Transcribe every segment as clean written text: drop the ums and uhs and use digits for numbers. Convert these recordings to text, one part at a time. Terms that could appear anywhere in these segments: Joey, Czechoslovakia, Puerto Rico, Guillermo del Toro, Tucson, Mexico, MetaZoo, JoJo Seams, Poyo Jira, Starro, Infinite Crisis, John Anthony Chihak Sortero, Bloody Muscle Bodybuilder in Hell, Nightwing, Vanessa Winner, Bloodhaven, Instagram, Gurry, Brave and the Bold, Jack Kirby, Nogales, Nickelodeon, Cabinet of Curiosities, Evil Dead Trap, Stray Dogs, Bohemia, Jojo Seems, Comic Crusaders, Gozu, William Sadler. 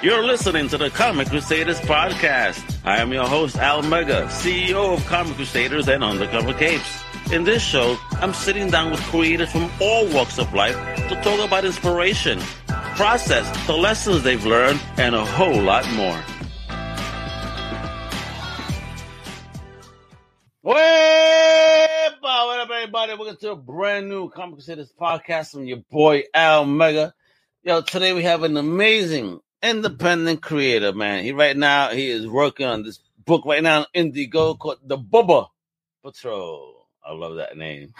You're listening to the Comic Crusaders podcast. I am your host, Al Mega, CEO of Comic Crusaders and Undercover Capes. In this show, I'm sitting down with creators from all walks of life to talk about inspiration, process, the lessons they've learned, and a whole lot more. What up, everybody? Welcome to a brand new Comic Crusaders podcast from your boy, Al Mega. Yo, today we have an amazing independent creator, man. He is working on this book right now on Indiegogo called The Bubba Patrol. I love that name.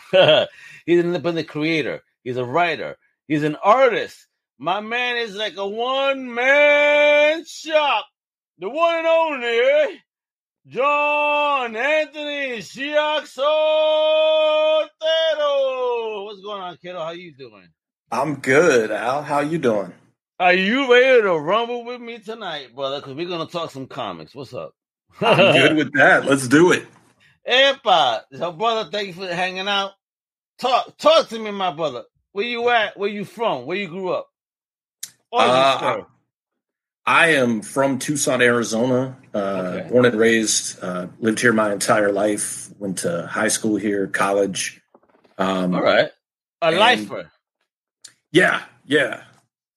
He's an independent creator. He's a writer. He's an artist. My man is like a one-man shop. The one and only John Anthony Chihak Sortero. What's going on, kiddo? How you doing? I'm good, Al. How you doing? Are you ready to rumble with me tonight, brother? Because we're going to talk some comics. What's up? I'm good with that. Let's do it. Epa, so brother, thank you for hanging out. Talk to me, my brother. Where you at? Where you from? Where you grew up? I am from Tucson, Arizona. Okay. Born and raised. Lived here my entire life. Went to high school here, college. All right, a lifer. Yeah.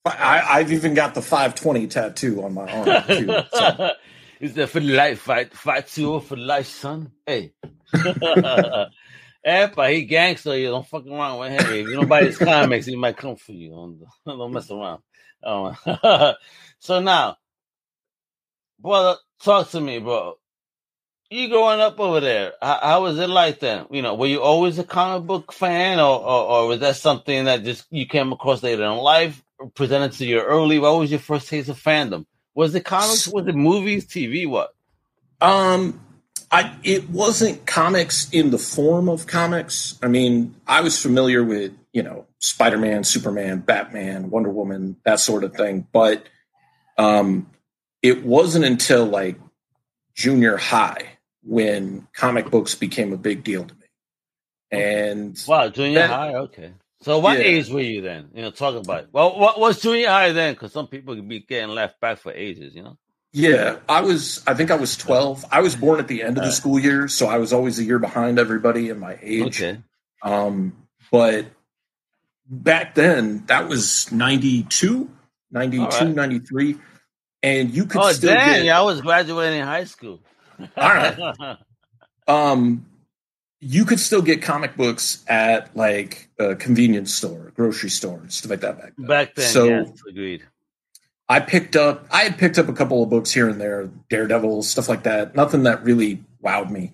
I've even got the 520 tattoo on my arm too. So. Is that for life? Fight you for life, son. Hey, Epa, he gangster. You don't fuck around with him. If you don't buy his comics, he might come for you. Don't mess around. So now, brother, talk to me, bro. You growing up over there? How was it like then? You know, were you always a comic book fan, or was that something that just you came across later in life, presented to you early? What was your first taste of fandom? Was it comics? Was it movies, TV, what? It wasn't comics in the form of comics. I mean, I was familiar with, Spider-Man, Superman, Batman, Wonder Woman, that sort of thing. But it wasn't until, junior high when comic books became a big deal to me. And wow, junior high, okay. So what age were you then? Talk about it. Well, what was junior high then? Because some people could be getting left back for ages, Yeah, I think I was 12. I was born at the end of the school year, so I was always a year behind everybody in my age. Okay. But back then, that was 92, 93, and you could still get... I was graduating high school. All right. You could still get comic books at a convenience store, grocery store, stuff like that back then. So yes, agreed. I had picked up a couple of books here and there, Daredevil, stuff like that. Nothing that really wowed me.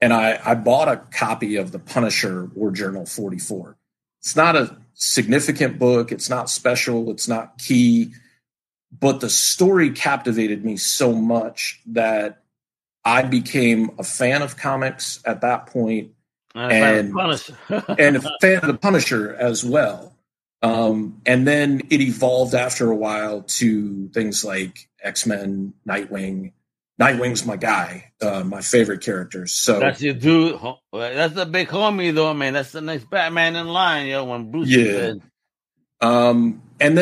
And I bought a copy of the Punisher War Journal 44. It's not a significant book. It's not special. It's not key. But the story captivated me so much that I became a fan of comics at that point, and a fan of the Punisher as well. And then it evolved after a while to things like X-Men, Nightwing. Nightwing's my guy, my favorite character. So that's your dude. That's the big homie, though, man. That's the next Batman in line, when Bruce is dead. And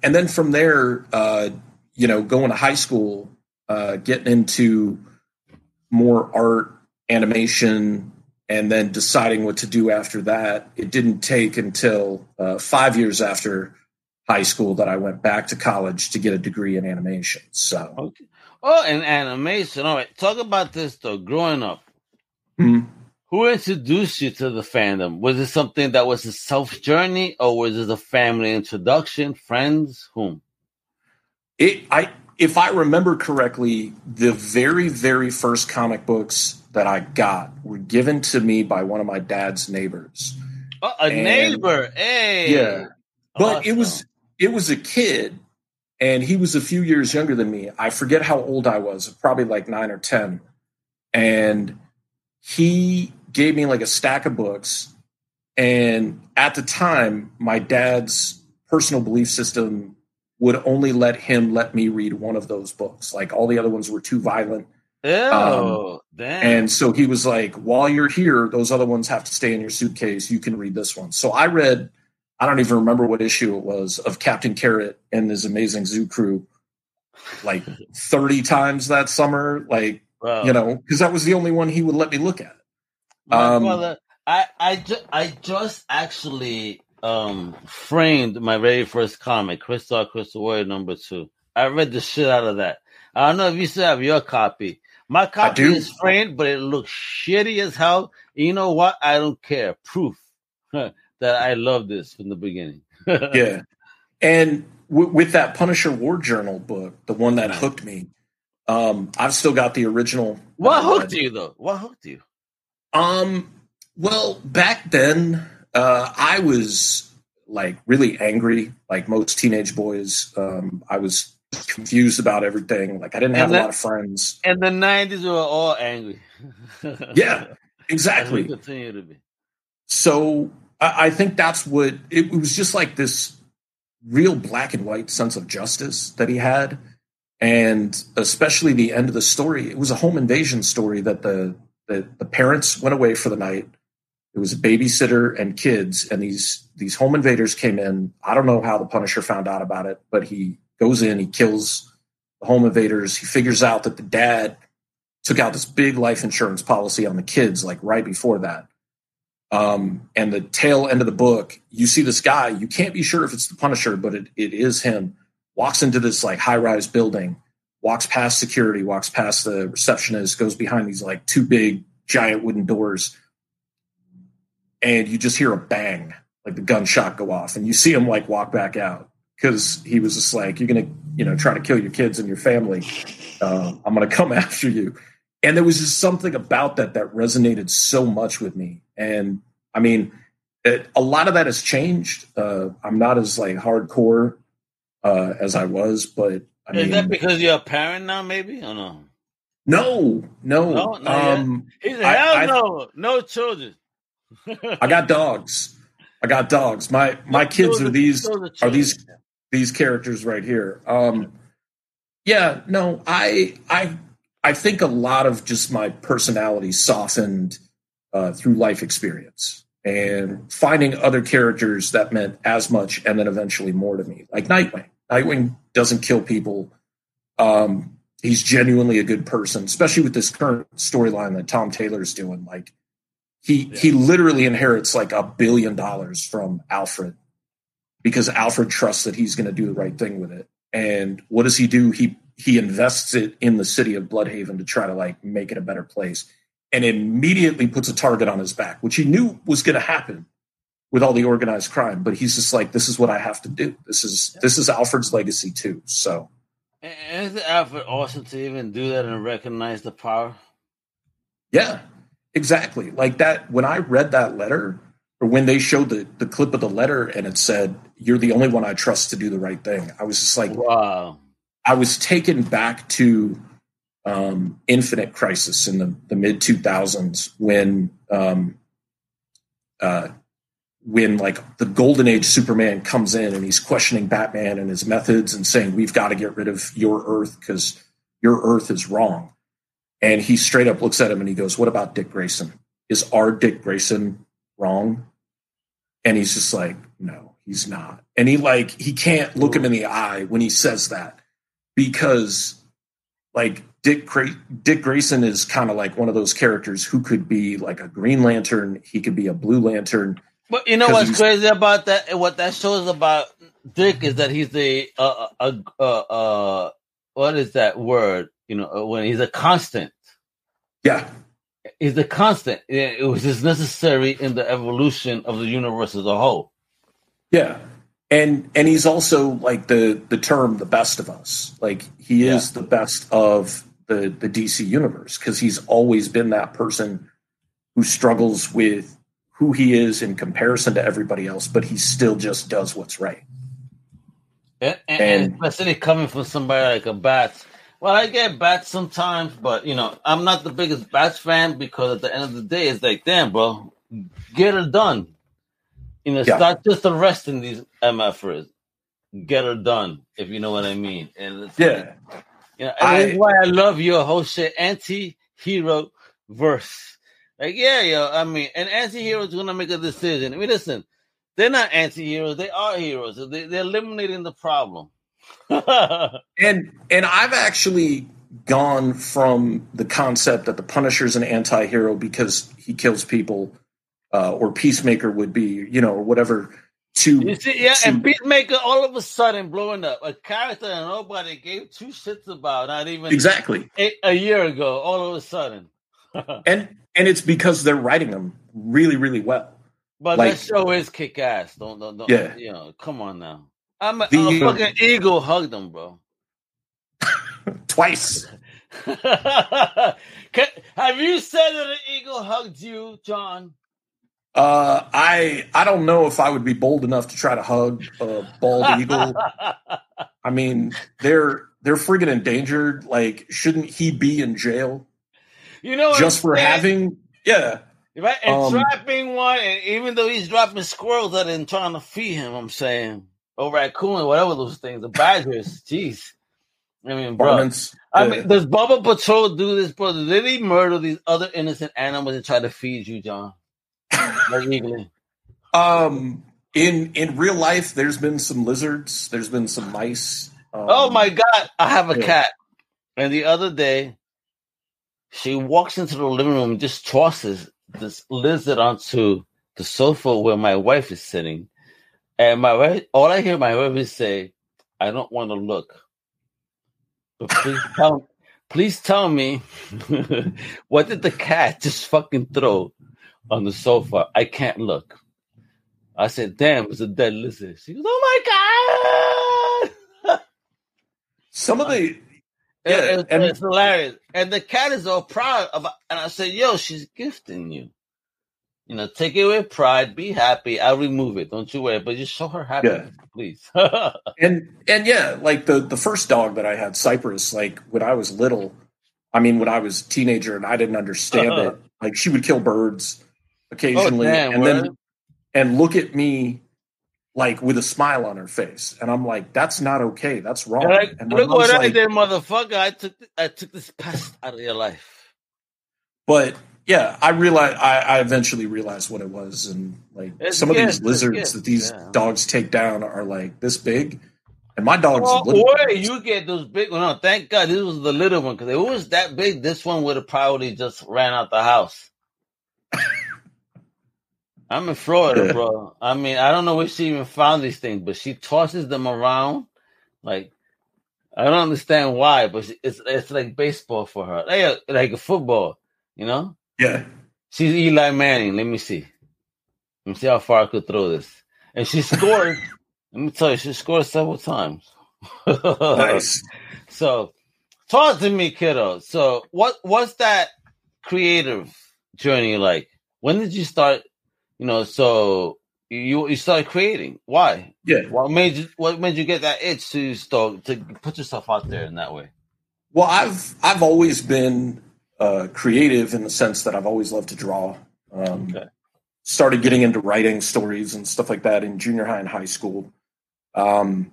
then from there, going to high school, getting into more art, animation, and then deciding what to do after that. It didn't take until 5 years after high school that I went back to college to get a degree in animation. So, okay. Oh, in animation. All right. Talk about this, though, growing up. Mm-hmm. Who introduced you to the fandom? Was it something that was a self-journey, or was it a family introduction, friends, whom? If I remember correctly, the very, very first comic books that I got were given to me by one of my dad's neighbors. Oh, neighbor, hey! Yeah, but awesome. It was a kid, and he was a few years younger than me. I forget how old I was, probably 9 or 10. And he gave me a stack of books. And at the time, my dad's personal belief system would only let me read one of those books. All the other ones were too violent. Oh, damn. And so he was like, while you're here, those other ones have to stay in your suitcase. You can read this one. So I read, I don't even remember what issue it was, of Captain Carrot and his Amazing Zoo Crew. like 30 times that summer, like, wow. You know, because that was the only one he would let me look at. My brother, I just actually framed my very first comic, Crystal Warrior #2. I read the shit out of that. I don't know if you still have your copy. My copy is framed, but it looks shitty as hell. You know what? I don't care. Proof that I love this from the beginning. Yeah. And with that Punisher War Journal book, the one that hooked me, I've still got the original. What hooked you, though? What hooked you? Well, back then, I was like really angry, like most teenage boys. I was confused about everything. Like I didn't have a lot of friends. And the 90s, we were all angry. Yeah, exactly. Continue to be. So I think that's what it was, just like this real black and white sense of justice that he had. And especially the end of the story, it was a home invasion story that the parents went away for the night. It was a babysitter and kids, and these home invaders came in. I don't know how the Punisher found out about it, but he goes in, he kills the home invaders. He figures out that the dad took out this big life insurance policy on the kids, like right before that. And the tail end of the book, you see this guy, you can't be sure if it's the Punisher, but it is him, walks into this like high-rise building, walks past security, walks past the receptionist, goes behind these like two big giant wooden doors, and you just hear a bang, like the gunshot go off, and you see him like walk back out because he was just like, you're going to, you know, try to kill your kids and your family. I'm going to come after you. And there was just something about that resonated so much with me. And I mean, a lot of that has changed. I'm not as like hardcore as I was, but I mean, is that because you're a parent now, maybe, or no? No. He's no children. I got dogs. My kids are these characters right here. Yeah, no, I think a lot of just my personality softened through life experience and finding other characters that meant as much and then eventually more to me, like Nightwing. Nightwing doesn't kill people. He's genuinely a good person, especially with this current storyline that Tom Taylor's doing. Like he literally inherits like $1 billion from Alfred because Alfred trusts that he's going to do the right thing with it. And what does he do? He invests it in the city of Bloodhaven to try to like make it a better place, and immediately puts a target on his back, which he knew was going to happen with all the organized crime. But he's just like, this is what I have to do. This is Alfred's legacy too. So, and isn't Alfred awesome to even do that and recognize the power? Yeah, exactly. Like that, when I read that letter, or when they showed the clip of the letter and it said, "You're the only one I trust to do the right thing," I was just like, wow. I was taken back to Infinite Crisis in the mid 2000s when like the Golden Age Superman comes in and he's questioning Batman and his methods and saying, we've got to get rid of your Earth because your Earth is wrong. And he straight up looks at him and he goes, what about Dick Grayson? Is our Dick Grayson wrong? And he's just like, no, he's not. And he can't look him in the eye when he says that, because like Dick Grayson is kind of like one of those characters who could be like a Green Lantern. He could be a Blue Lantern. But you know what's crazy about that, and what that shows about Dick, is that he's a what is that word? You know, when he's a constant. Yeah. He's a constant. It was just necessary in the evolution of the universe as a whole. Yeah. And he's also like the term, the best of us. Like he is the best of the DC universe, because he's always been that person who struggles with who he is in comparison to everybody else, but he still just does what's right. And especially coming from somebody like a Bats. Well, I get Bats sometimes, but you know, I'm not the biggest Bats fan, because at the end of the day, it's like, damn, bro, get it done. You know, start just arresting these MFers. Get her done, if you know what I mean. And it's like, you know, that's why I love your whole shit, anti-hero verse. Like, I mean, an anti-hero is gonna make a decision. I mean, listen, they're not anti-heroes; they are heroes. So they're eliminating the problem. And I've actually gone from the concept that the Punisher's an anti-hero because he kills people, or Peacemaker would be, you know, or whatever. And Peacemaker all of a sudden blowing up, a character that nobody gave two shits about, not even exactly a year ago, all of a sudden. and it's because they're writing them really, really well. But like, that show is kick ass. Don't. Yeah. You know, come on now. I'm a fucking eagle. Hugged them, bro. Twice. Have you said that an eagle hugged you, John? I don't know if I would be bold enough to try to hug a bald eagle. I mean, they're friggin' endangered. Like, shouldn't he be in jail? You know, just for having, yeah, right, trapping one. And even though he's dropping squirrels that are trying to feed him, I'm saying, or raccoon, whatever those things, the badgers. Jeez, I mean, bro. I mean, does Bubba Patrol do this, brother? Did he murder these other innocent animals and try to feed you, John? In real life, there's been some lizards. There's been some mice. Oh my God! I have a cat, and the other day, she walks into the living room and just tosses this lizard onto the sofa where my wife is sitting, and my wife. All I hear my wife is say, "I don't want to look, but please tell me what did the cat just fucking throw?" On the sofa, I can't look. I said, "Damn, it's a dead lizard." She goes, "Oh my God!" Some of the, it's hilarious. And the cat is all proud of. And I said, "Yo, she's gifting you. You know, take it with pride. Be happy. I'll remove it. Don't you worry. But just show her happiness, please." and like the first dog that I had, Cypress. Like when I was little, I mean, when I was a teenager, and I didn't understand it. Like she would kill birds. Occasionally, and look at me like with a smile on her face, and I'm like, "That's not okay. That's wrong." And look what I did, motherfucker! I took this pest out of your life. But yeah, I eventually realized what it was, and like some of these lizards that these dogs take down are like this big, and my dog's little. Boy, you get those big ones. No, thank God this was the little one because it was that big. This one would have probably just ran out the house. I'm in Florida, bro. I mean, I don't know where she even found these things, but she tosses them around. Like, I don't understand why, but it's like baseball for her. Like football, you know? Yeah. She's Eli Manning. Let me see how far I could throw this. And she scored. Let me tell you, she scored several times. Nice. So, talk to me, kiddo. So, what's that creative journey like? When did you start... You know, so you started creating. Why? Yeah. What made you get that itch to put yourself out there in that way? Well, I've always been creative in the sense that I've always loved to draw. Started getting into writing stories and stuff like that in junior high and high school. And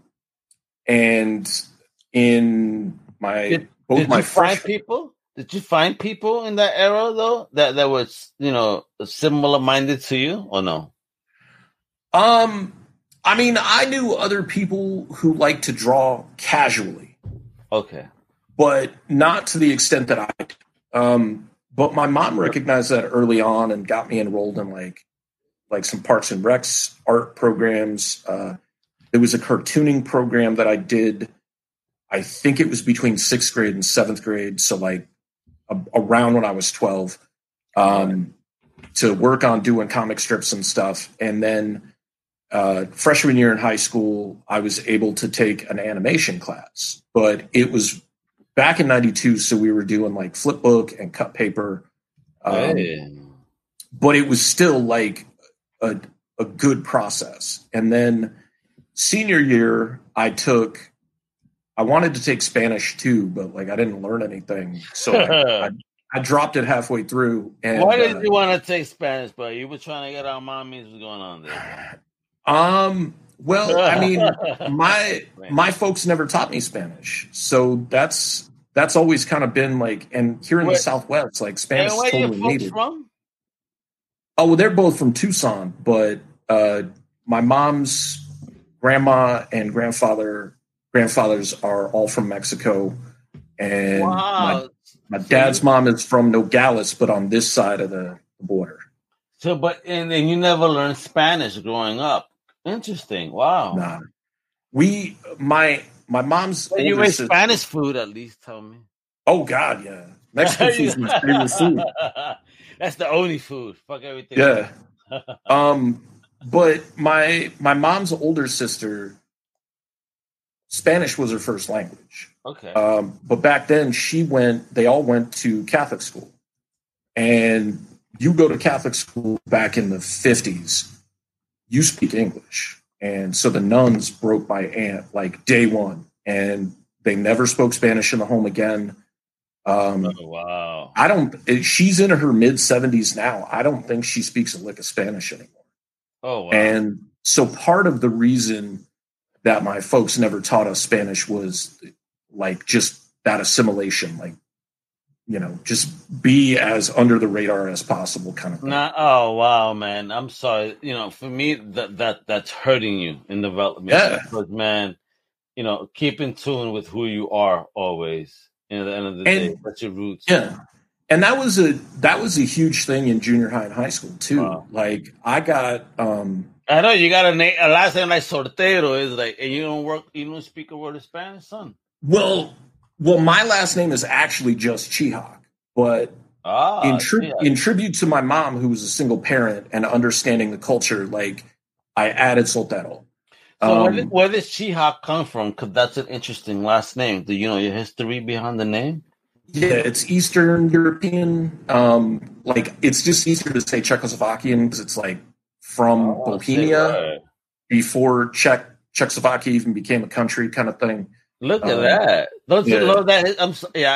in my people. Did you find people in that era though that was, you know, similar minded to you or no? I mean, I knew other people who liked to draw casually. Okay. But not to the extent that I did. But my mom recognized that early on and got me enrolled in like some Parks and Recs art programs. There was a cartooning program that I did. I think it was between 6th grade and 7th grade, so like around when I was 12, to work on doing comic strips and stuff. And then freshman year in high school, I was able to take an animation class, but it was back in 92. So we were doing like flip book and cut paper. But it was still like a good process. And then senior year, I wanted to take Spanish too, but like I didn't learn anything, so I dropped it halfway through. And why did you want to take Spanish, bro? You were trying to get our mommies. What's going on there? Well, I mean, my folks never taught me Spanish, so that's always kind of been like. And here in the Southwest, like Spanish is totally needed. Where are your folks from? Oh, well, they're both from Tucson, but my mom's grandma and grandfather grandfathers are all from Mexico, and wow. my dad's mom is from Nogales, but on this side of the border. So, and then you never learned Spanish growing up. Interesting. Wow. Nah. My mom's. Well, you ate Spanish food, at least. Tell me. Oh God, yeah. Mexican food is my favorite food. That's the only food. Fuck everything. Yeah. But my mom's older sister, Spanish was her first language. Okay. But back then they all went to Catholic school. And you go to Catholic school back in the 50s, you speak English. And so the nuns broke my aunt like day one, and they never spoke Spanish in the home again. Wow. She's in her mid 70s now. I don't think she speaks a lick of Spanish anymore. Oh, wow. And so part of the reason that my folks never taught us Spanish was like just that assimilation, like, you know, just be as under the radar as possible kind of thing. Oh, wow, man. I'm sorry. You know, for me, that's hurting you in development. Yeah. Because, man, you know, keep in tune with who you are always. At the end of the day, that's your roots. Yeah. And that was a huge thing in junior high and high school, too. Wow. Like, I got... I know, you got a last name like Sortero, is like, and you don't speak a word of Spanish, son? Well, my last name is actually just Chihak, but in tribute to my mom, who was a single parent and understanding the culture, like, I added Soltero. So where does Chihak come from? Because that's an interesting last name. Do you know your history behind the name? Yeah, it's Eastern European. Like, it's just easier to say Czechoslovakian because it's like from Bohemia before Czechoslovakia even became a country, kind of thing. Look at that! Don't you love that?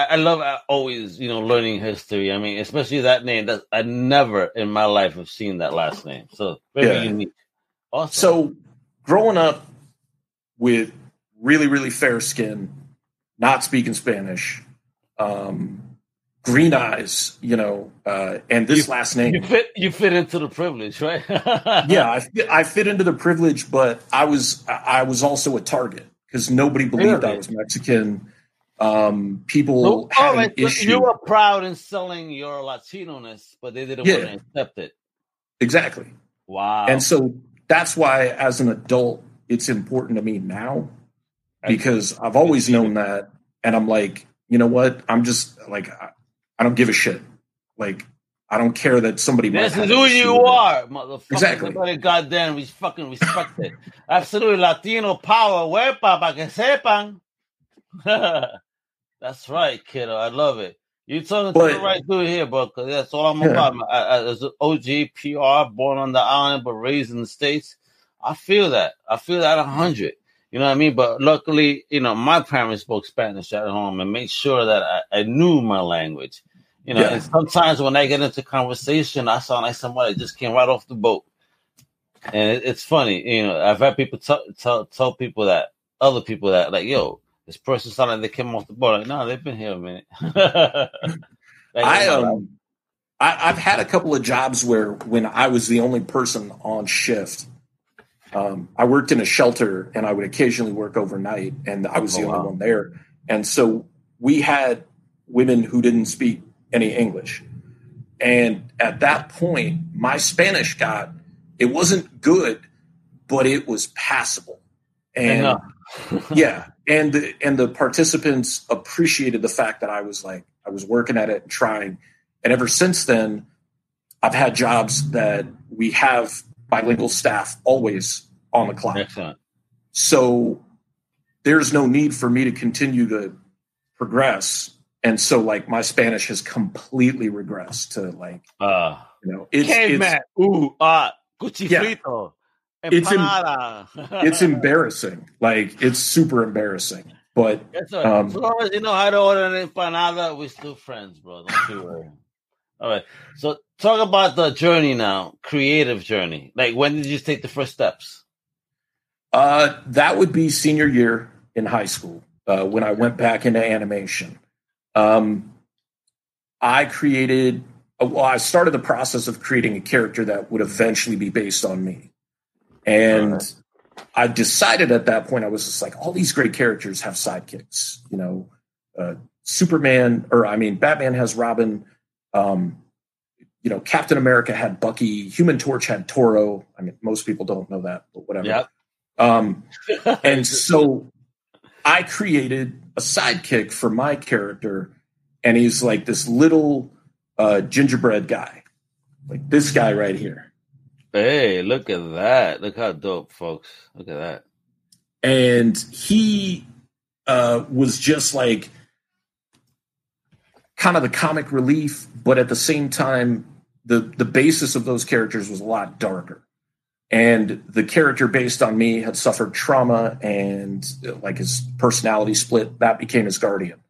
I love always, you know, learning history. I mean, especially that name. That I never in my life have seen that last name. So very unique. Awesome. So growing up with really, really fair skin, not speaking Spanish. Green eyes, you know, and this last name. You fit into the privilege, right? Yeah, I fit into the privilege, but I was also a target because nobody believed I was Mexican. People had an issue. You were proud in selling your Latino-ness, but they didn't want to accept it. Exactly. Wow. And so that's why, as an adult, it's important to me now because I've always known that, and I'm like, you know what? I'm just like, I don't give a shit. Like, I don't care that somebody. This is who you are, motherfucker. Exactly. Everybody goddamn, we fucking respect it. Absolutely Latino power, huepa, pa que sepan. That's right, kiddo. I love it. You're talking to the right dude here, bro. Cause that's all I'm about. As an OG PR, born on the island but raised in the States, I feel that. I feel that 100. You know what I mean? But luckily, you know, my parents spoke Spanish at home and made sure that I knew my language. You know, and sometimes when I get into conversation, I sound like somebody just came right off the boat. And it's funny. You know, I've had people tell people that, other people that, like, yo, this person sounded like they came off the boat. Like, no, they've been here a minute. Like, I've had a couple of jobs where when I was the only person on shift, I worked in a shelter, and I would occasionally work overnight, and I was the only one there. And so we had women who didn't speak any English. And at that point, my Spanish it wasn't good, but it was passable. And and the participants appreciated the fact that I was working at it and trying. And ever since then, I've had jobs that we have bilingual staff always on the clock. Excellent. So there's no need for me to continue to progress. And so, like, my Spanish has completely regressed to, like, you know, caveman, cuchifrito, empanada. It's embarrassing. Like, it's super embarrassing. But as long as you know how to order an empanada, we're still friends, bro. Don't you worry. All right. So talk about the journey now, creative journey. Like, when did you take the first steps? That would be senior year in high school when I went back into animation. I started the process of creating a character that would eventually be based on me. And I decided at that point, I was just like, all these great characters have sidekicks, you know, Batman has Robin, you know, Captain America had Bucky, Human Torch had Toro. I mean, most people don't know that, but whatever. Yep. And so I created a sidekick for my character, and he's like this little gingerbread guy, like this guy right here. Hey, look at that. Look how dope, folks. Look at that. And he was just like kind of the comic relief, but at the same time, the basis of those characters was a lot darker. And the character based on me had suffered trauma and like his personality split. That became his guardian.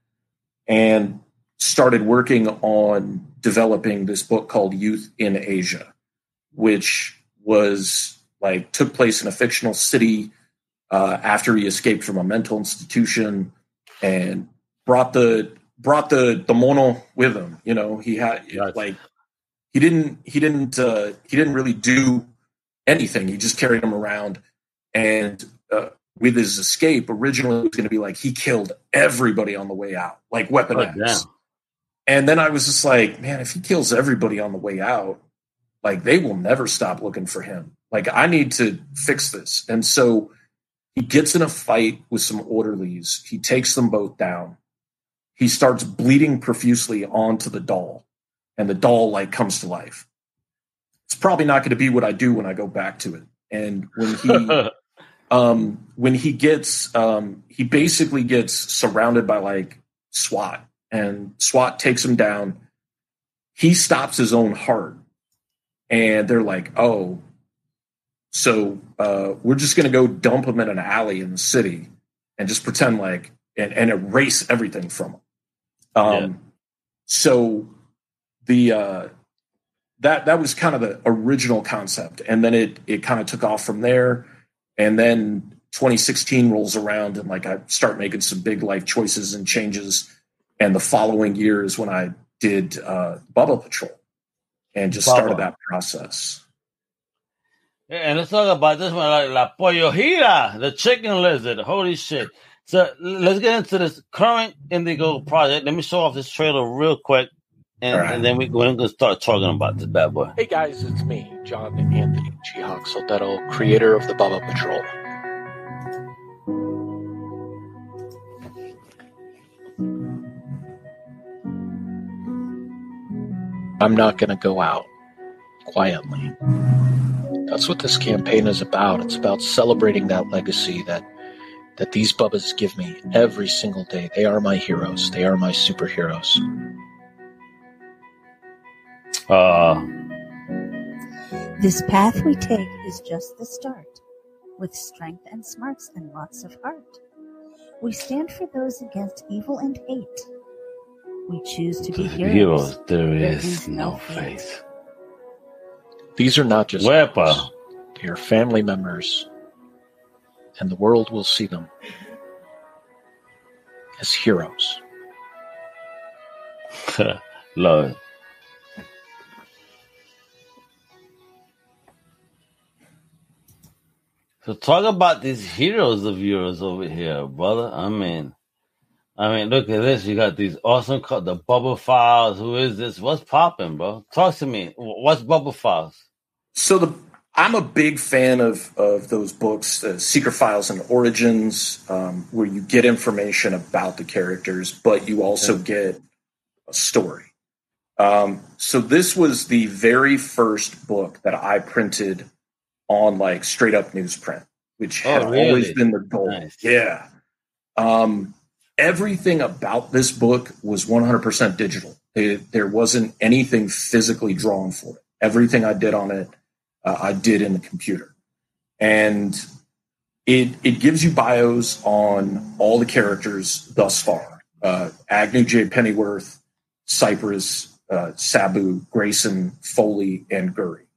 And started working on developing this book called Youth in Asia, which was like took place in a fictional city after he escaped from a mental institution and brought the mono with him. You know, he had like he didn't really do anything. He just carried him around, and with his escape, originally it was going to be like he killed everybody on the way out, like Weapon X. And then I was just like, man, if he kills everybody on the way out, like, they will never stop looking for him. Like, I need to fix this. And so he gets in a fight with some orderlies. He takes them both down. He starts bleeding profusely onto the doll. And the doll, like, comes to life. It's probably not going to be what I do when I go back to it. And when he he basically gets surrounded by, like, SWAT. And SWAT takes him down. He stops his own heart. And they're like, oh, so we're just going to go dump him in an alley in the city and just pretend like and erase everything from him. So the that was kind of the original concept. And then it kind of took off from there. And then 2016 rolls around and like I start making some big life choices and changes. And the following year is when I did Bubba Patrol. And just started that process. And let's talk about this one, like La Poyo Jira, the chicken lizard. Holy shit. So let's get into this current Indiegogo project. Let me show off this trailer real quick, and then we're going to start talking about this bad boy. Hey guys, it's me, John Anthony Chihak Sortero, creator of the Bubba Patrol. I'm not going to go out quietly. That's what this campaign is about. It's about celebrating that legacy that these Bubbas give me every single day. They are my heroes. They are my superheroes. This path we take is just the start. With strength and smarts and lots of heart. We stand for those against evil and hate. We choose to be heroes. There is no face. These are not just heroes. They are family members. And the world will see them as heroes. Love it. So talk about these heroes of yours over here, brother. I mean, look at this. You got these awesome the Bubba Files. Who is this? What's popping, bro? Talk to me. What's Bubba Files? So I'm a big fan of those books, the Secret Files and Origins, where you get information about the characters, but you also get a story. So this was the very first book that I printed on like straight up newsprint, which had always been the goal. Nice. Yeah. Everything about this book was 100% digital. There wasn't anything physically drawn for it. Everything I did on it, I did in the computer. And it gives you bios on all the characters thus far. Agnew J. Pennyworth, Cypress, Sabu, Grayson, Foley, and Gurry.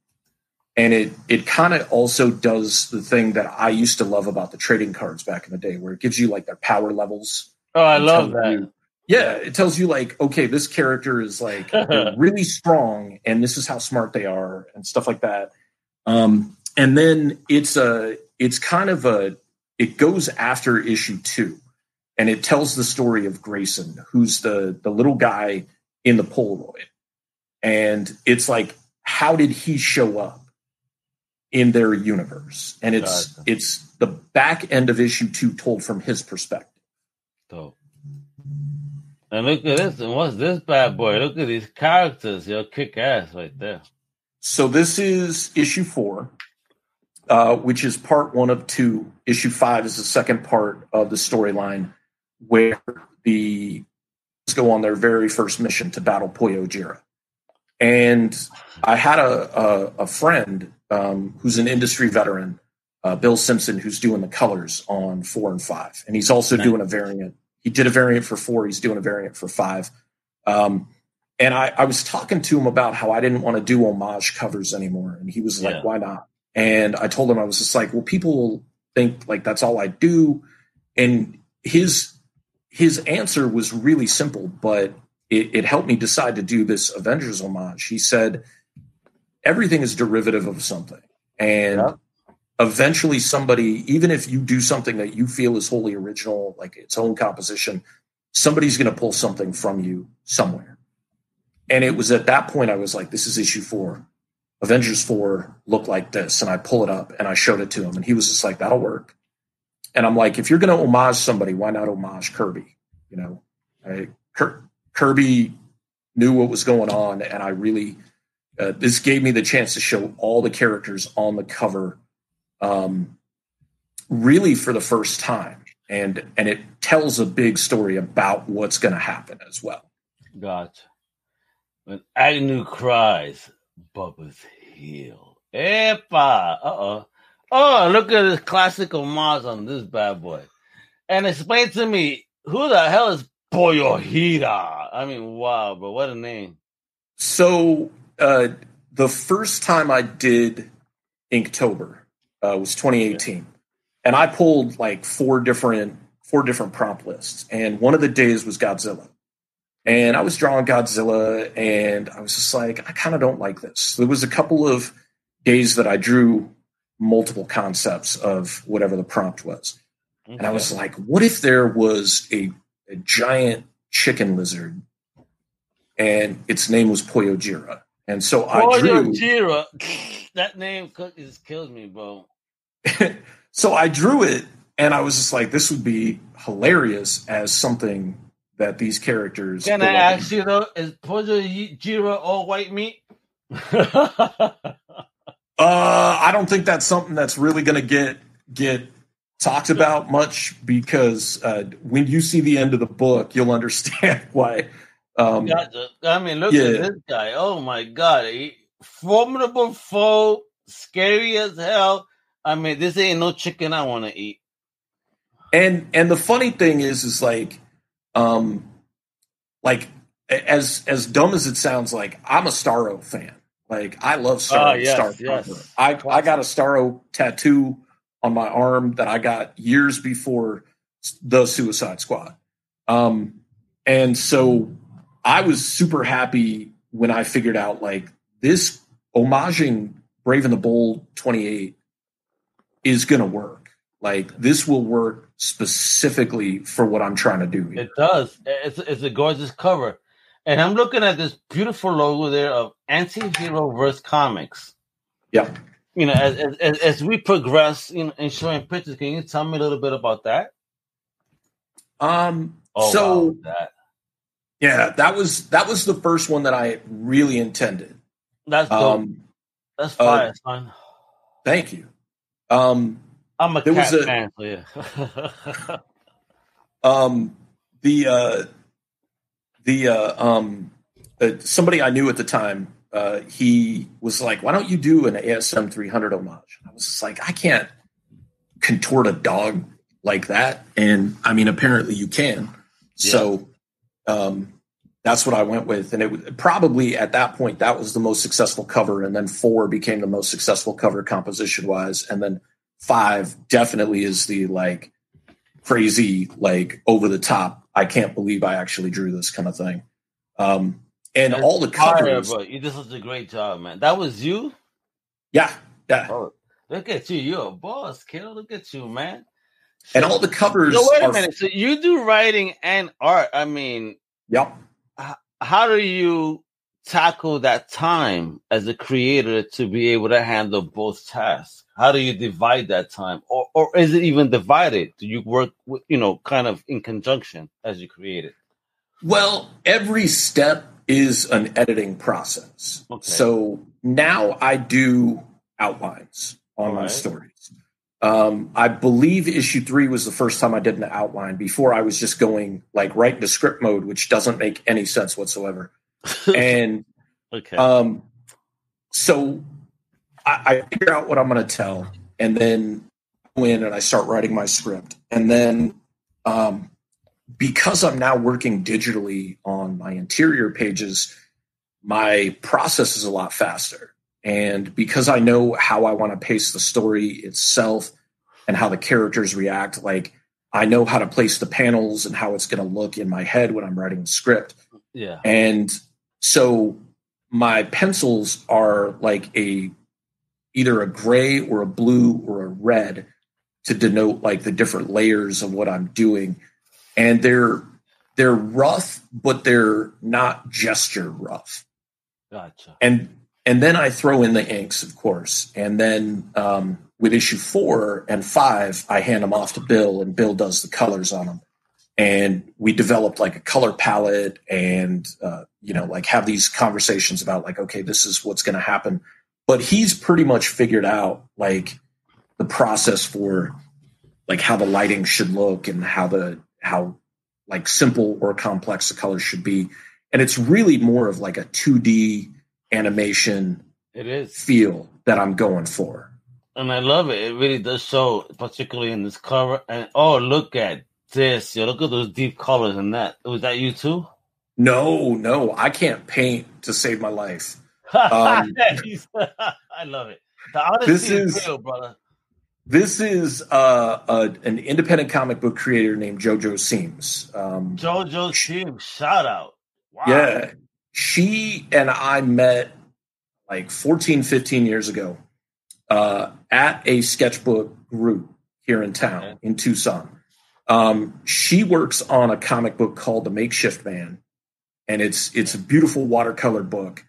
And it kind of also does the thing that I used to love about the trading cards back in the day, where it gives you like their power levels. Oh, I love that. It tells you like, okay, this character is like really strong and this is how smart they are and stuff like that. And then it's it's kind of a, it goes after issue 2, and it tells the story of Grayson, who's the little guy in the Polaroid. And it's like, how did he show up in their universe? And it's the back end of issue 2 told from his perspective. So, and look at this. And what's this bad boy? Look at these characters. Yo, kick ass right there. So this is issue 4. Which is part 1 of 2. Issue 5 is the second part of the storyline where the go on their very first mission to battle Poyo Jira. And I had a friend who's an industry veteran, Bill Simpson, who's doing the colors on 4 and 5. And he's also doing a variant. He did a variant for 4. He's doing a variant for 5. And I was talking to him about how I didn't want to do homage covers anymore. And he was like, why not? And I told him, I was just like, well, people will think like that's all I do. And his answer was really simple, but it helped me decide to do this Avengers homage. He said, everything is derivative of something. And eventually somebody, even if you do something that you feel is wholly original, like its own composition, somebody's going to pull something from you somewhere. And it was at that point I was like, this is issue 4. Avengers 4 looked like this, and I pull it up and I showed it to him, and he was just like, that'll work. And I'm like, if you're going to homage somebody, why not homage Kirby? You know, Kirby knew what was going on. And I really, this gave me the chance to show all the characters on the cover really for the first time. And it tells a big story about what's going to happen as well. Gotcha. When Agnew cries, Bubba's heel. Epa! Uh-oh. Oh, look at this classic homage on this bad boy. And explain to me, who the hell is Poyo Jira? I mean, wow, bro. What a name. So the first time I did Inktober was 2018. Yeah. And I pulled like four different prompt lists. And one of the days was Godzilla. And I was drawing Godzilla, and I was just like, I kind of don't like this. There was a couple of days that I drew multiple concepts of whatever the prompt was. Okay. And I was like, what if there was a giant chicken lizard, and its name was Poyo Jira? And so I drew... Poyo Jira. That name just kills me, bro. So I drew it, and I was just like, this would be hilarious as something... that these characters... Can I ask you, though, is Poyo Jira all white meat? I don't think that's something that's really going to get talked about much, because when you see the end of the book, you'll understand why. Gotcha. I mean, look at this guy. Oh, my God. Formidable foe, scary as hell. I mean, this ain't no chicken I want to eat. And the funny thing is like... like as dumb as it sounds, like I'm a Starro fan. Like I love Starro. Yes. I got a Starro tattoo on my arm that I got years before the Suicide Squad. And so I was super happy when I figured out like this homaging Brave and the Bold 28 is going to work. Like this will work specifically for what I'm trying to do here. It does. It's a gorgeous cover. And I'm looking at this beautiful logo there of Anti-Heroverse Comics. Yeah. You know, as we progress in showing pictures, can you tell me a little bit about that? Yeah, that was the first one that I really intended. That's dope. That's fire, son. Thank you. I'm a cat fan, so yeah. Somebody I knew at the time, he was like, "Why don't you do an ASM 300 homage?" And I was just like, "I can't contort a dog like that," and I mean, apparently you can. Yeah. So that's what I went with, and it was, probably at that point that was the most successful cover, and then 4 became the most successful cover composition wise, and then 5 definitely is the like crazy, like over the top. I can't believe I actually drew this kind of thing. And that's all the covers. Fire, bro. You did such a great job, man. That was you? Yeah. Look at you. You're a boss, kiddo. Look at you, man. And all the covers. So wait a minute. So you do writing and art. I mean, yep. How do you tackle that time as a creator to be able to handle both tasks? How do you divide that time, or is it even divided? Do you work with, you know, kind of in conjunction as you create it? Well, every step is an editing process. Okay. So now I do outlines on my stories. I believe issue 3 was the first time I did an outline. Before I was just going like right into script mode, which doesn't make any sense whatsoever. And okay, so I figure out what I'm going to tell, and then go in and I start writing my script. And then because I'm now working digitally on my interior pages, my process is a lot faster. And because I know how I want to pace the story itself and how the characters react, like I know how to place the panels and how it's going to look in my head when I'm writing the script. Yeah. And so my pencils are like either a gray or a blue or a red to denote like the different layers of what I'm doing. And they're rough, but they're not gesture rough. Gotcha. And then I throw in the inks, of course. And then with issue 4 and 5, I hand them off to Bill, and Bill does the colors on them. And we developed like a color palette and, you know, like have these conversations about like, okay, this is what's going to happen. But he's pretty much figured out like the process for like how the lighting should look and how like simple or complex the colors should be. And it's really more of like a 2D animation feel that I'm going for. And I love it. It really does show, particularly in this cover. And oh, look at this. Yo, look at those deep colors in that. Was that you too? No. I can't paint to save my life. I love it. The honesty is real, brother. This is an independent comic book creator named JoJo Seams. JoJo Seams, shout out. Wow. Yeah. She and I met like 14, 15 years ago at a sketchbook group here in town, in Tucson. She works on a comic book called The Makeshift Man, and it's a beautiful watercolor book.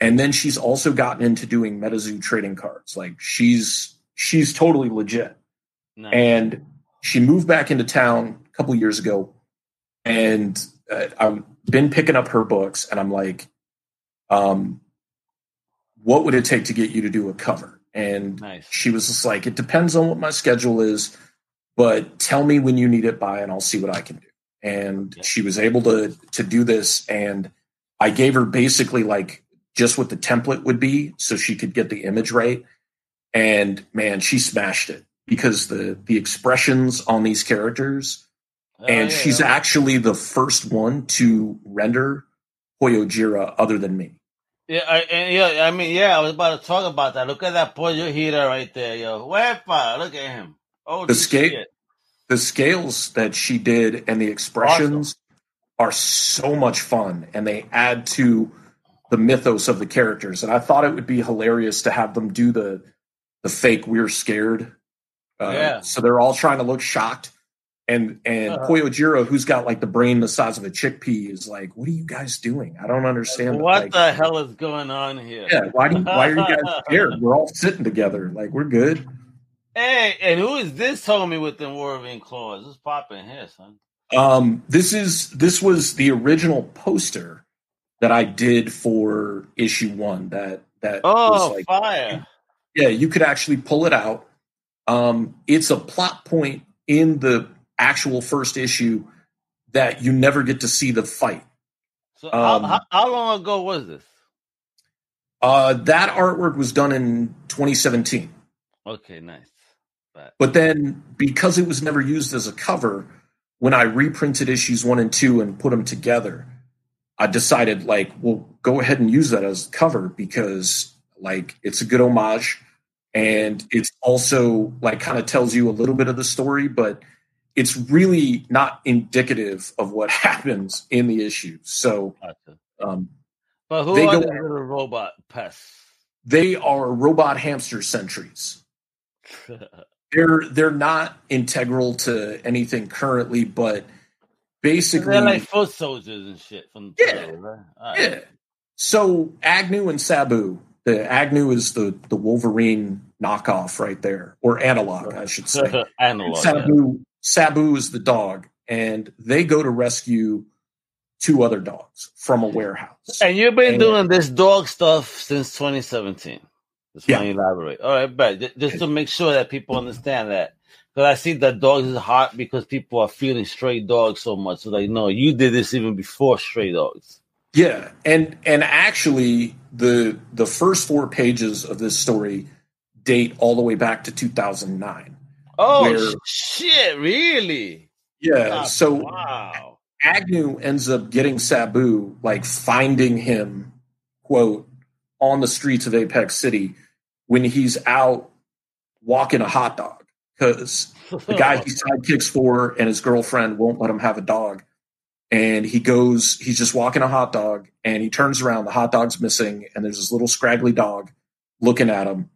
And then she's also gotten into doing MetaZoo trading cards. Like she's totally legit. Nice. And she moved back into town a couple years ago, and I've been picking up her books, and I'm like, what would it take to get you to do a cover? And she was just like, it depends on what my schedule is, but tell me when you need it by and I'll see what I can do. And she was able to do this. And I gave her basically like just what the template would be so she could get the image right. And man, she smashed it because the expressions on these characters, and she's actually the first one to render Poyo Jira other than me. I was about to talk about that. Look at that Poyo Jira right there, yo. Wepa, look at him. Oh, the scales that she did and the expressions are so much fun, and they add to the mythos of the characters. And I thought it would be hilarious to have them do the fake "we're scared." So they're all trying to look shocked, and Poyo Jira, who's got like the brain the size of a chickpea, is like, "What are you guys doing? I don't understand. What the hell is going on here? Yeah, why are you guys scared? We're all sitting together, like we're good." Hey, and who is this homie with them Wolverine claws? What's popping here, son? This was the original poster that I did for issue 1. That was like fire. Yeah, you could actually pull it out. It's a plot point in the actual first issue that you never get to see the fight. So how long ago was this? That artwork was done in 2017. Okay, nice. But then, because it was never used as a cover, when I reprinted issues 1 and 2 and put them together, I decided, like, well, go ahead and use that as a cover because, like, it's a good homage, and it's also, like, kind of tells you a little bit of the story, but it's really not indicative of what happens in the issue. So, but who are the robot pests? They are robot hamster sentries. They're not integral to anything currently, but basically they're like foot soldiers and shit from the right. So Agnew and Sabu. The Agnew is the Wolverine knockoff right there, or analog, I should say. Analog. Sabu is the dog, and they go to rescue two other dogs from a warehouse. And you've been doing this dog stuff since 2017. Just want to elaborate. All right, but just to make sure that people understand that. Because I see that dogs is hot because people are feeling stray dogs so much. So, like, no, you did this even before Stray Dogs. Yeah, and actually, the first four pages of this story date all the way back to 2009. Oh, shit, really? Yeah, wow. Agnew ends up getting Sabu, like finding him, quote, on the streets of Apex City when he's out walking a hot dog. Because the guy he sidekicks for and his girlfriend won't let him have a dog. And he goes, he's just walking a hot dog, and he turns around, the hot dog's missing, and there's this little scraggly dog looking at him.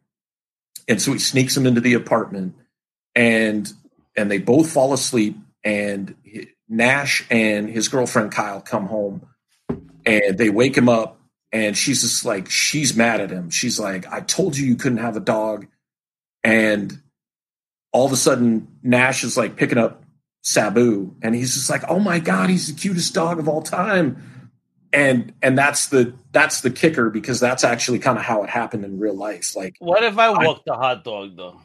And so he sneaks him into the apartment, and they both fall asleep, and Nash and his girlfriend Kyle come home, and they wake him up, and she's just like, she's mad at him. She's like, I told you you couldn't have a dog. And all of a sudden, Nash is like picking up Sabu, and he's just like, oh my god, he's the cutest dog of all time, and that's the kicker, because that's actually kind of how it happened in real life. Like, what if I walked a hot dog though?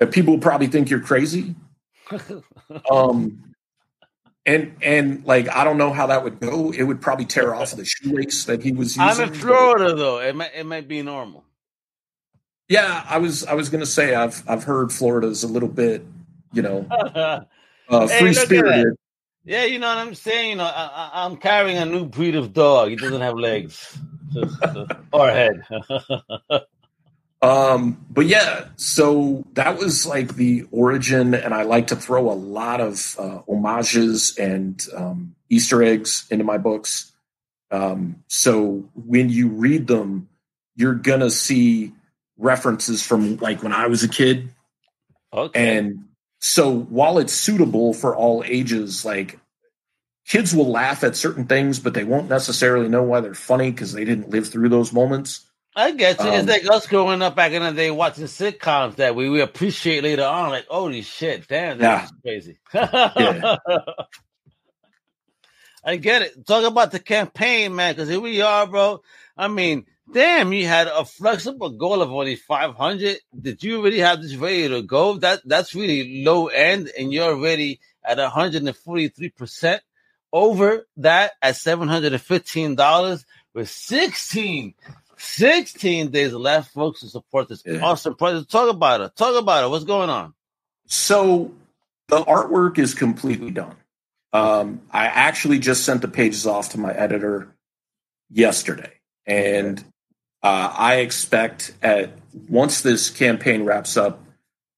That people would probably think you're crazy. And like, I don't know how that would go. It would probably tear off the shoelace that he was using. I'm in Florida though. It might be normal. Yeah, I was gonna say I've heard Florida's a little bit. You know, free-spirited. Yeah, you know what I'm saying? You know, I'm carrying a new breed of dog. He doesn't have legs or head. But yeah, so that was like the origin, and I like to throw a lot of homages and Easter eggs into my books. So when you read them, you're going to see references from like when I was a kid. Okay. And so while it's suitable for all ages, like kids will laugh at certain things, but they won't necessarily know why they're funny because they didn't live through those moments. I get you. It's like us growing up back in the day watching sitcoms that we appreciate later on. Like, holy shit, damn, that's crazy. Yeah. I get it. Talk about the campaign, man, because here we are, bro. I mean, damn, you had a flexible goal of only 500. Did you really have this ready to go? That's really low end, and you're already at 143% over that at $715 with 16 days left, folks, to support this awesome project. Talk about it. What's going on? So the artwork is completely done. I actually just sent the pages off to my editor yesterday. And I expect once this campaign wraps up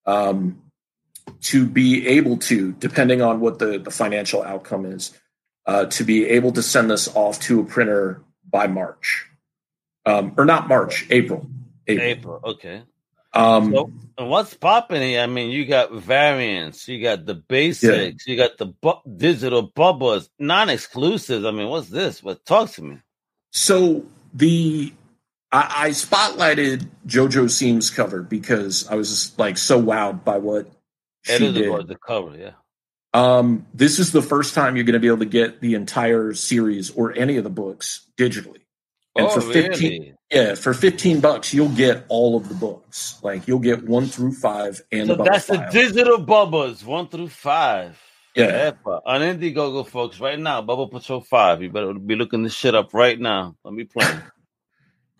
to be able to, depending on what the financial outcome is, to be able to send this off to a printer by March. Or not March, April. Okay. So what's popping here? I mean, you got variants, you got the basics, you got the digital bubbles, non-exclusives. I mean, what's this? Talk to me. So... I spotlighted JoJo Siem's cover because I was just, like, so wowed by what she did. The cover, yeah. This is the first time you're going to be able to get the entire series or any of the books digitally. And for 15, really? Yeah, for $15, you'll get all of the books. Like, you'll get 1 through 5 and so the that's file. The digital Bubbas 1 through 5. Yeah. On Indiegogo, folks, right now, Bubba Patrol 5. You better be looking this shit up right now. Let me play.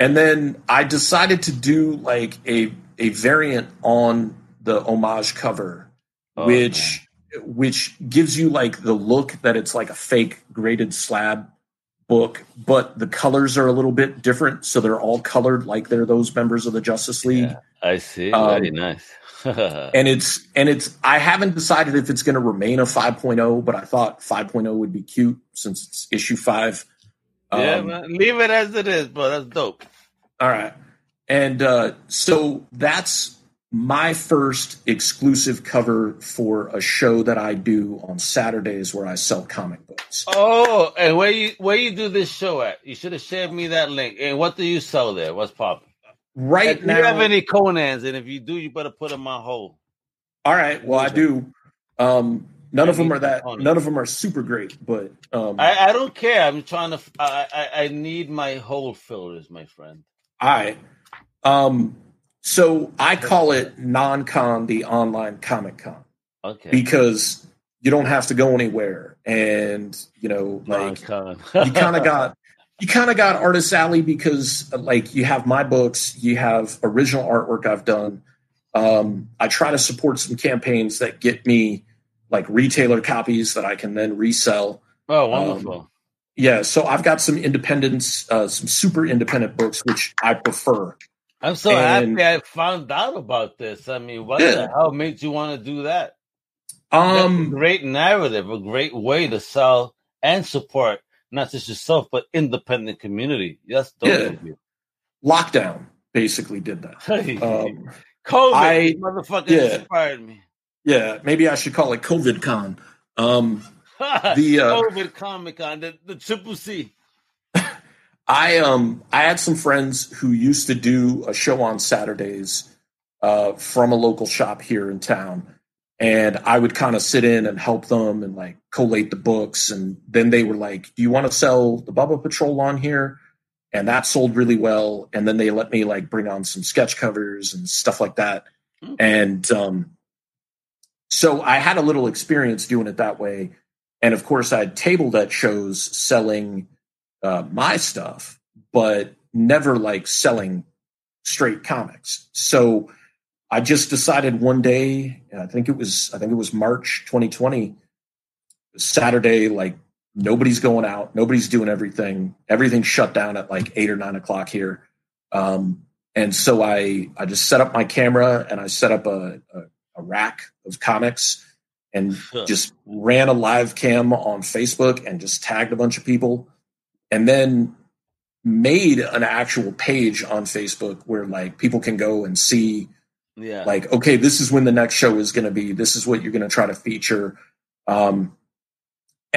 And then I decided to do like a variant on the homage cover, which gives you like the look that it's like a fake graded slab book, but the colors are a little bit different, so they're all colored like they're those members of the Justice League. Yeah, I see. Very nice. and it's I haven't decided if it's going to remain a 5.0, but I thought 5.0 would be cute since it's issue 5. Yeah, man, leave it as it is, bro. That's dope. All right. And so that's my first exclusive cover for a show that I do on Saturdays where I sell comic books. Oh, and where you do this show at? You should have shared me that link. And what do you sell there? What's popping? Right now, do you have any Conans? And if you do, you better put them on hold. All right. Well, I do. None of them are super great, but I don't care. I'm trying to. I need my hole fillers, my friend. All right. So I call it non-con, the online comic con. Okay. Because you don't have to go anywhere, and non-con. You kind of got. You kind of got Artist Alley because, like, you have my books, you have original artwork I've done. I try to support some campaigns that get me, like, retailer copies that I can then resell. Oh, wonderful. Yeah, so I've got some independents, some super independent books, which I prefer. I'm so happy I found out about this. I mean, what the hell made you want to do that? That's a great narrative, a great way to sell and support. Not just yourself, but independent community. Yes, lockdown basically did that. COVID, motherfucker, inspired me. Yeah, maybe I should call it COVID Con. COVID Comic Con, the Triple C. I had some friends who used to do a show on Saturdays from a local shop here in town. And I would kind of sit in and help them and, like, collate the books. And then they were like, do you want to sell the Bubba Patrol on here? And that sold really well. And then they let me, like, bring on some sketch covers and stuff like that. Okay. And so I had a little experience doing it that way. And, of course, I tabled at shows selling my stuff, but never, like, selling straight comics. So I just decided one day, I think it was March 2020, Saturday, like, nobody's going out, nobody's doing everything. Everything's shut down at like 8 or 9 o'clock here. And so I just set up my camera and I set up a rack of comics and just ran a live cam on Facebook and just tagged a bunch of people and then made an actual page on Facebook where, like, people can go and see. Yeah. Like, okay, this is when the next show is going to be. This is what you're going to try to feature. And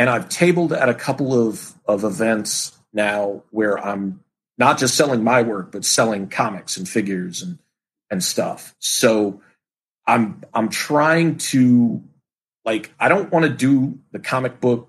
I've tabled at a couple of events now where I'm not just selling my work, but selling comics and figures and stuff. So I'm trying to, like, I don't want to do the comic book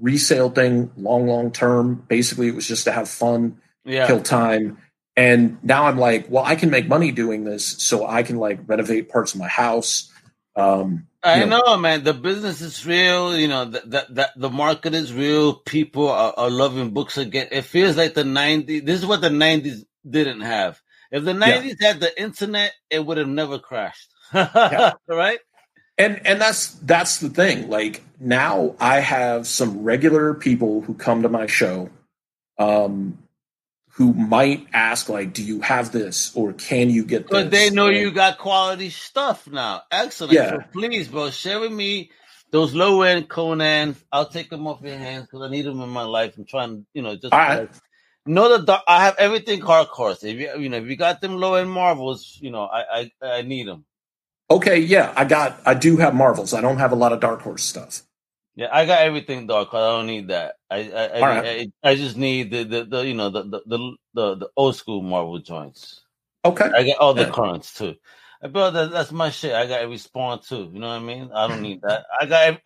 resale thing long term. Basically, it was just to have fun, kill time. And now I'm like, well, I can make money doing this, so I can, like, renovate parts of my house. I know, man. The business is real. You know, the market is real. People are loving books again. It feels like the 90s. This is what the 90s didn't have. If the 90s had the internet, it would have never crashed. Right? And that's the thing. Like, now I have some regular people who come to my show. Who might ask, like, do you have this or can you get this? But they know you got quality stuff now. Excellent. Yeah. So please, bro, share with me those low-end Conans. I'll take them off your hands because I need them in my life. I'm trying to, just know that I have everything hardcore. So if you got them low-end Marvels, I need them. Okay, yeah, I do have Marvels. I don't have a lot of Dark Horse stuff. Yeah, I got everything, dog. I don't need that. I just need the old school Marvel joints. Okay, I got all the currents too. Brother, that's my shit. I got every Spawn too. You know what I mean? I don't need that. I got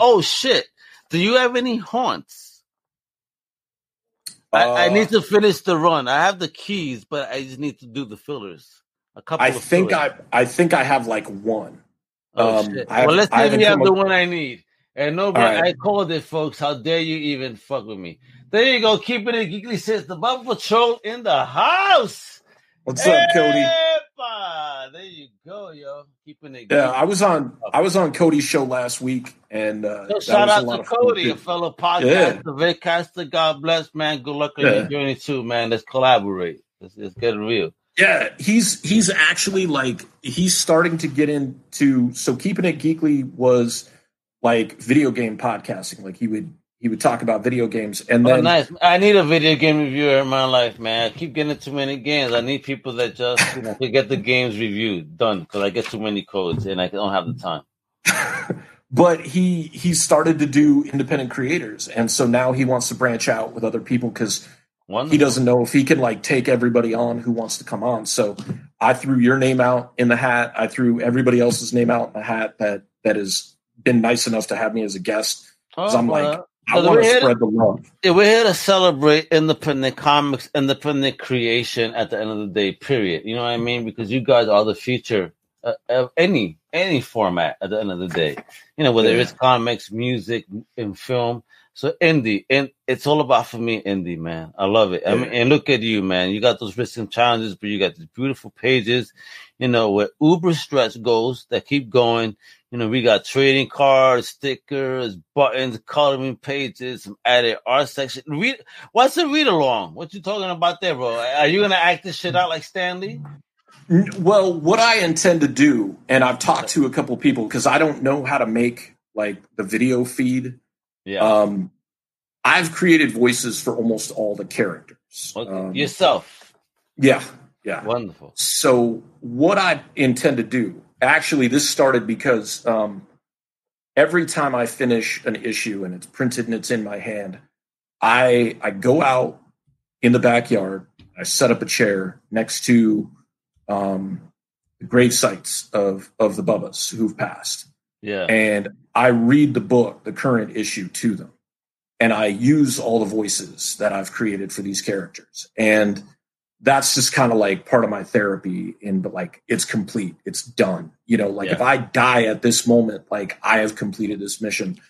oh shit. Do you have any haunts? I need to finish the run. I have the keys, but I just need to do the fillers. A couple. I think I have like one. Oh shit! Well, let's see if you have the one I need. And nobody, I called it, folks. How dare you even fuck with me? There you go. Keeping it geekly says the Bubba Patrol in the house. What's up, Cody? There you go, yo. Keeping it geekly. Yeah, I was on Cody's show last week, and shout out to Cody, a fellow podcaster, vidcaster. God bless, man. Good luck on your journey too, man. Let's collaborate. Let's get real. Yeah, he's actually like he's starting to get into. So Keeping It Geekly was. Like video game podcasting, like he would He would talk about video games. And then, oh, nice. I need a video game reviewer in my life, man. I keep getting too many games. I need people that just to get the games reviewed done because I get too many codes and I don't have the time. But he started to do independent creators. And so now he wants to branch out with other people because he doesn't know if he can like take everybody on who wants to come on. So I threw your name out in the hat. I threw everybody else's name out in the hat that has been nice enough to have me as a guest. Because I'm like, I want to spread the love. We're here to celebrate independent comics, independent creation at the end of the day, period. You know what I mean? Because you guys are the future of any format at the end of the day. You know, whether it's comics, music, and film. So indie, and it's all about, for me, indie, man. I love it. I mean, and look at you, man. You got those risks and challenges, but you got these beautiful pages, you know, where uber stretch goals that keep going. You know, we got trading cards, stickers, buttons, coloring pages, some added art section. What's a read-along? What you talking about there, bro? Are you going to act this shit out like Stan Lee? Well, what I intend to do, and I've talked to a couple people, because I don't know how to make, like, the video feed. Yeah. I've created voices for almost all the characters. Okay. Yourself? Yeah. Yeah. Wonderful. So what I intend to do, actually, this started because every time I finish an issue and it's printed and it's in my hand, I go out in the backyard. I set up a chair next to the grave sites of the Bubbas who've passed. Yeah. And I read the book, the current issue, to them. And I use all the voices that I've created for these characters. And that's just kind of like part of my therapy, but like, it's complete, it's done. You know, like if I die at this moment, like I have completed this mission.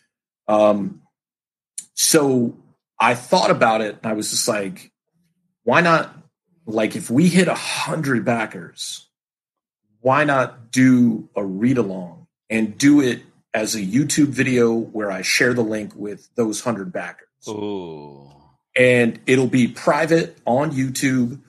So I thought about it and I was just like, why not? Like if we hit 100 backers, why not do a read along and do it as a YouTube video where I share the link with those 100 backers? Ooh. And it'll be private on YouTube.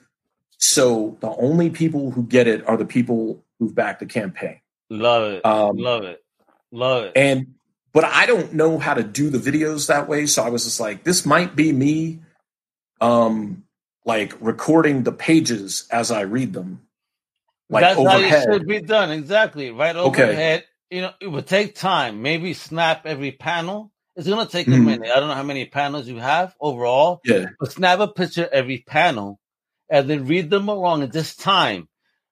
So the only people who get it are the people who've backed the campaign. Love it. Love it. Love it. But I don't know how to do the videos that way. So I was just like, this might be me like recording the pages as I read them. Like that's overhead. How it should be done. Exactly. Right overhead. Okay. You know, it would take time. Maybe snap every panel. It's going to take a minute. I don't know how many panels you have overall. Yeah. But snap a picture every panel. And then read them along at this time.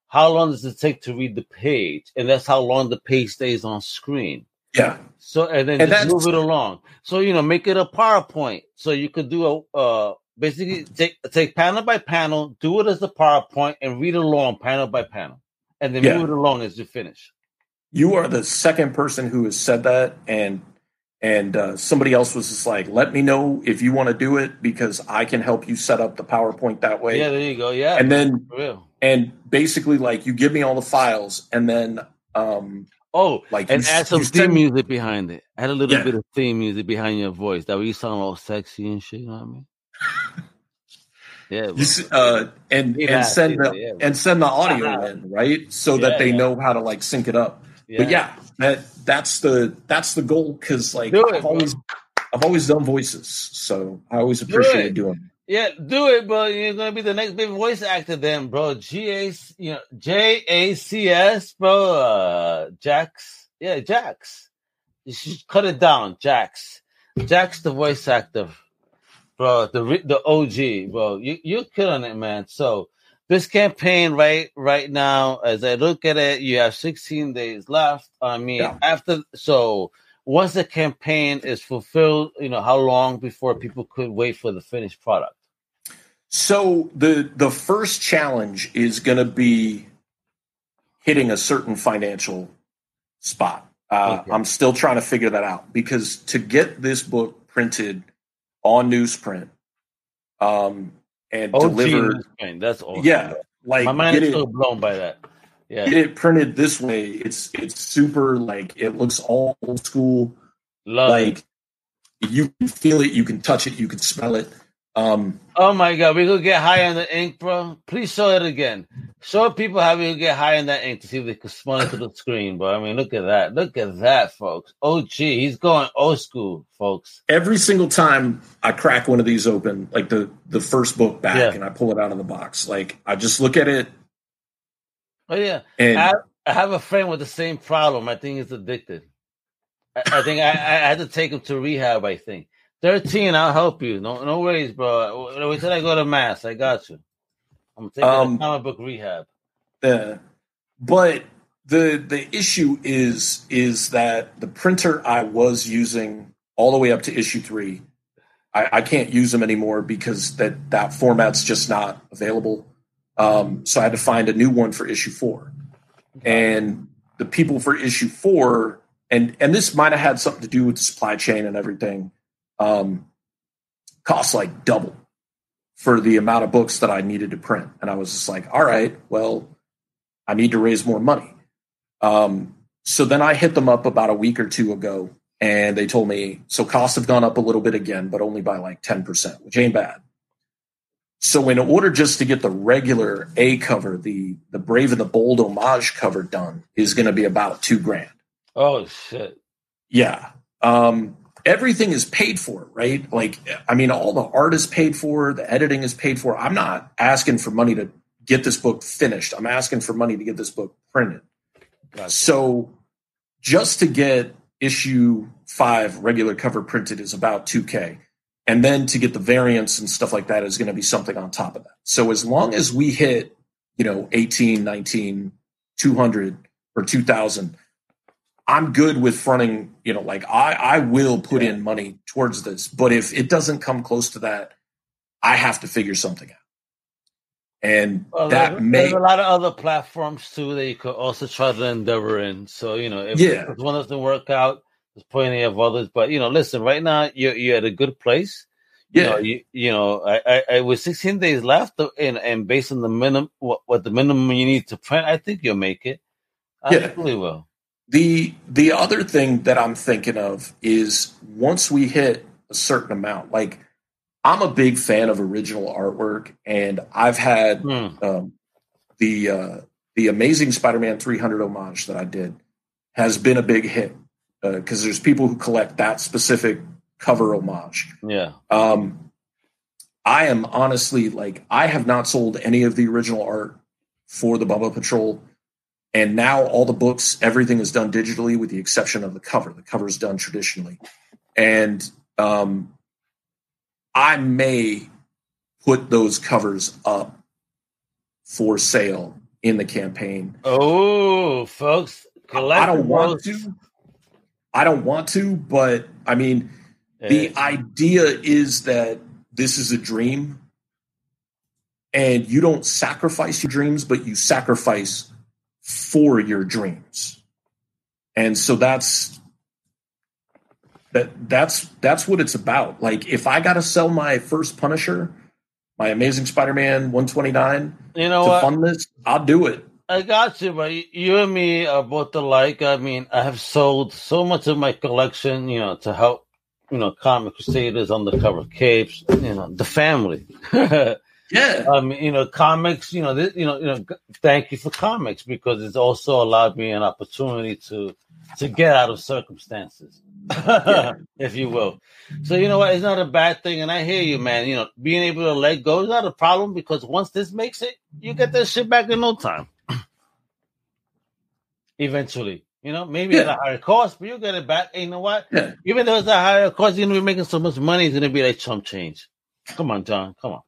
How long does it take to read the page? And that's how long the page stays on screen. Yeah. So and just move it along. So, you know, make it a PowerPoint. So you could do a basically take panel by panel, do it as a PowerPoint, and read along panel by panel, and then move it along as you finish. You are the second person who has said that, and somebody else was just like, let me know if you want to do it because I can help you set up the PowerPoint that way. Yeah, there you go. Yeah. And then, and basically like you give me all the files and then, and add some theme music behind it. Add a little bit of theme music behind your voice. That way you sound all sexy and shit. You know what I mean? Yeah. And send the audio in, right? So that they know how to like sync it up. Yeah. But yeah, that's the goal because like I've always done voices, so I always appreciate doing it. Yeah, do it, bro. You're gonna be the next big voice actor, then, bro. JACS, bro. Jax, Jax. You should cut it down, Jax. Jax, the voice actor, bro. The OG, bro. You're killing it, man. So this campaign right now, as I look at it, you have 16 days left. I mean, once the campaign is fulfilled, you know, how long before people could wait for the finished product? So the first challenge is going to be hitting a certain financial spot. I'm still trying to figure that out because to get this book printed on newsprint, and delivered. That's awesome. Yeah, like my mind is so blown by that. Yeah, get it printed this way. It's super like it looks all old school. Love it. You can feel it, you can touch it, you can smell it. Oh my God, we could get high on the ink, bro. Please show it again. Show people how we could get high on that ink to see if they could spawn it to the screen, bro. I mean, look at that. Look at that, folks. Oh, gee, he's going old school, folks. Every single time I crack one of these open, like the first book back, and I pull it out of the box, like I just look at it. Oh, yeah. And I have a friend with the same problem. I think he's addicted. I think I had to take him to rehab, I think. 13, I'll help you. No worries, bro. We said I go to mass. I got you. I'm taking a comic book rehab. But the issue is that the printer I was using all the way up to issue 3, I can't use them anymore because that format's just not available. So I had to find a new one for issue 4. And the people for issue 4, and this might have had something to do with the supply chain and everything, cost like double for the amount of books that I needed to print. And I was just like, all right, well, I need to raise more money. So then I hit them up about a week or two ago, and they told me, so costs have gone up a little bit again, but only by like 10%, which ain't bad. So in order just to get the regular A cover, the Brave and the Bold homage cover done is going to be about $2,000. Oh, shit. Yeah. Everything is paid for, right? Like, I mean, all the art is paid for. The editing is paid for. I'm not asking for money to get this book finished. I'm asking for money to get this book printed. Gotcha. So just to get issue 5 regular cover printed is about $2,000. And then to get the variants and stuff like that is going to be something on top of that. So as long as we hit, 18, 19, 200 or 2,000, I'm good with fronting, like I will put in money towards this, but if it doesn't come close to that, I have to figure something out. And there's a lot of other platforms too that you could also try to endeavor in. So, if one doesn't work out, there's plenty of others, but listen, right now you're at a good place. Yeah. I with 16 days left and based on the minimum, what the minimum you need to print, I think you'll make it. I really will. The other thing that I'm thinking of is once we hit a certain amount, like I'm a big fan of original artwork, and I've had the Amazing Spider-Man 300 homage that I did has been a big hit because there's people who collect that specific cover homage. Yeah. I am honestly I have not sold any of the original art for the Bubba Patrol. And now all the books, everything is done digitally with the exception of the cover. The cover is done traditionally. And I may put those covers up for sale in the campaign. Oh, folks. I don't want to, but I mean, the idea is that this is a dream and you don't sacrifice your dreams, but you sacrifice for your dreams, and so that's what it's about. Like, if I gotta sell my first Punisher, my Amazing Spider-Man 129, to fund this, I'll do it. I got you, but you and me are both alike. I mean, I have sold so much of my collection, to help, Comic Crusaders, Undercover Capes, the family. Yeah, comics. Thank you for comics because it's also allowed me an opportunity to get out of circumstances, if you will. So it's not a bad thing, and I hear you, man. Being able to let go is not a problem because once this makes it, you get that shit back in no time. Eventually, maybe at a higher cost, but you get it back. And you know what? Yeah. Even though it's a higher cost, you're gonna be making so much money. It's gonna be like chump change. Come on, John. Come on.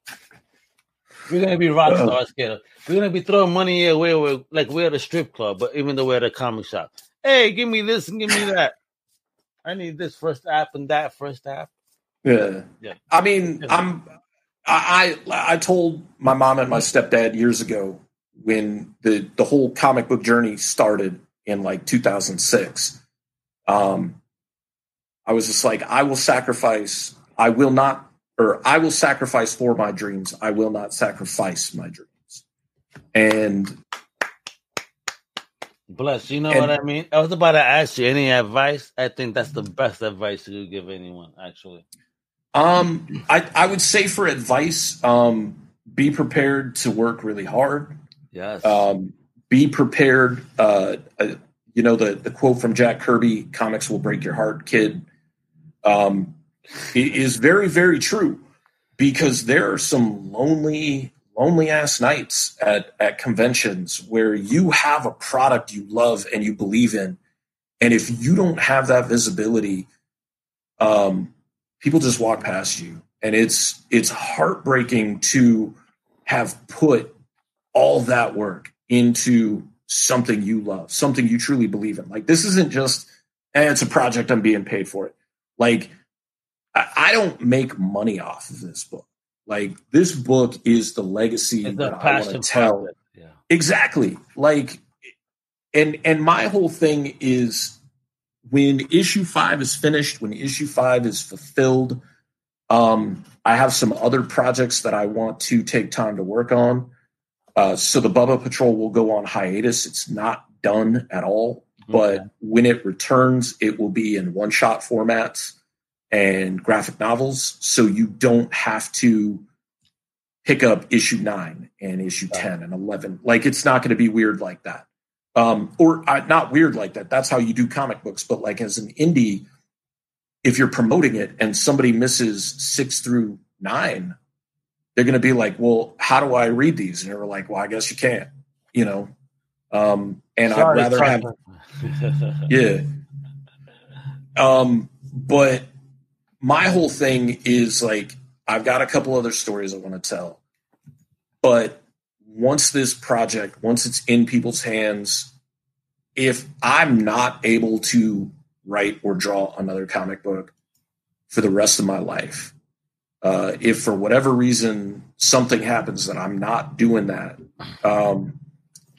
We're going to be rock stars, kiddo. We're going to be throwing money away like we're at a strip club, but even though we're at a comic shop. Hey, give me this and give me that. I need this first app and that first app. Yeah. I mean, I told my mom and my stepdad years ago when the whole comic book journey started in 2006. I was just like, I will sacrifice for my dreams. I will not sacrifice my dreams. And bless. What I mean? I was about to ask you any advice. I think that's the best advice you could give anyone, actually. I would say for advice, be prepared to work really hard. Yes. Be prepared. You know, the quote from Jack Kirby, comics will break your heart, kid. It is very, very true, because there are some lonely ass nights at conventions where you have a product you love and you believe in. And if you don't have that visibility, people just walk past you, and it's heartbreaking to have put all that work into something you love, something you truly believe in. Like, this isn't just, it's a project, I'm being paid for it. Like, I don't make money off of this book. Like, this book is the legacy that I want to tell. Yeah. Exactly. Like, and my whole thing is, when issue 5 is finished, when issue 5 is fulfilled, I have some other projects that I want to take time to work on. So the Bubba Patrol will go on hiatus. It's not done at all, but when it returns, it will be in one-shot formats and graphic novels, so you don't have to pick up issue 9 and issue 10 and 11. Like, it's not going to be weird like that. Not weird like that. That's how you do comic books. But like, as an indie, if you're promoting it and somebody misses 6 through 9, they're going to be like, well, how do I read these? And you're like, well, I guess you can't, you know? I'd rather have, yeah. But my whole thing is like, I've got a couple other stories I want to tell, but once it's in people's hands, if I'm not able to write or draw another comic book for the rest of my life, if for whatever reason something happens that I'm not doing that,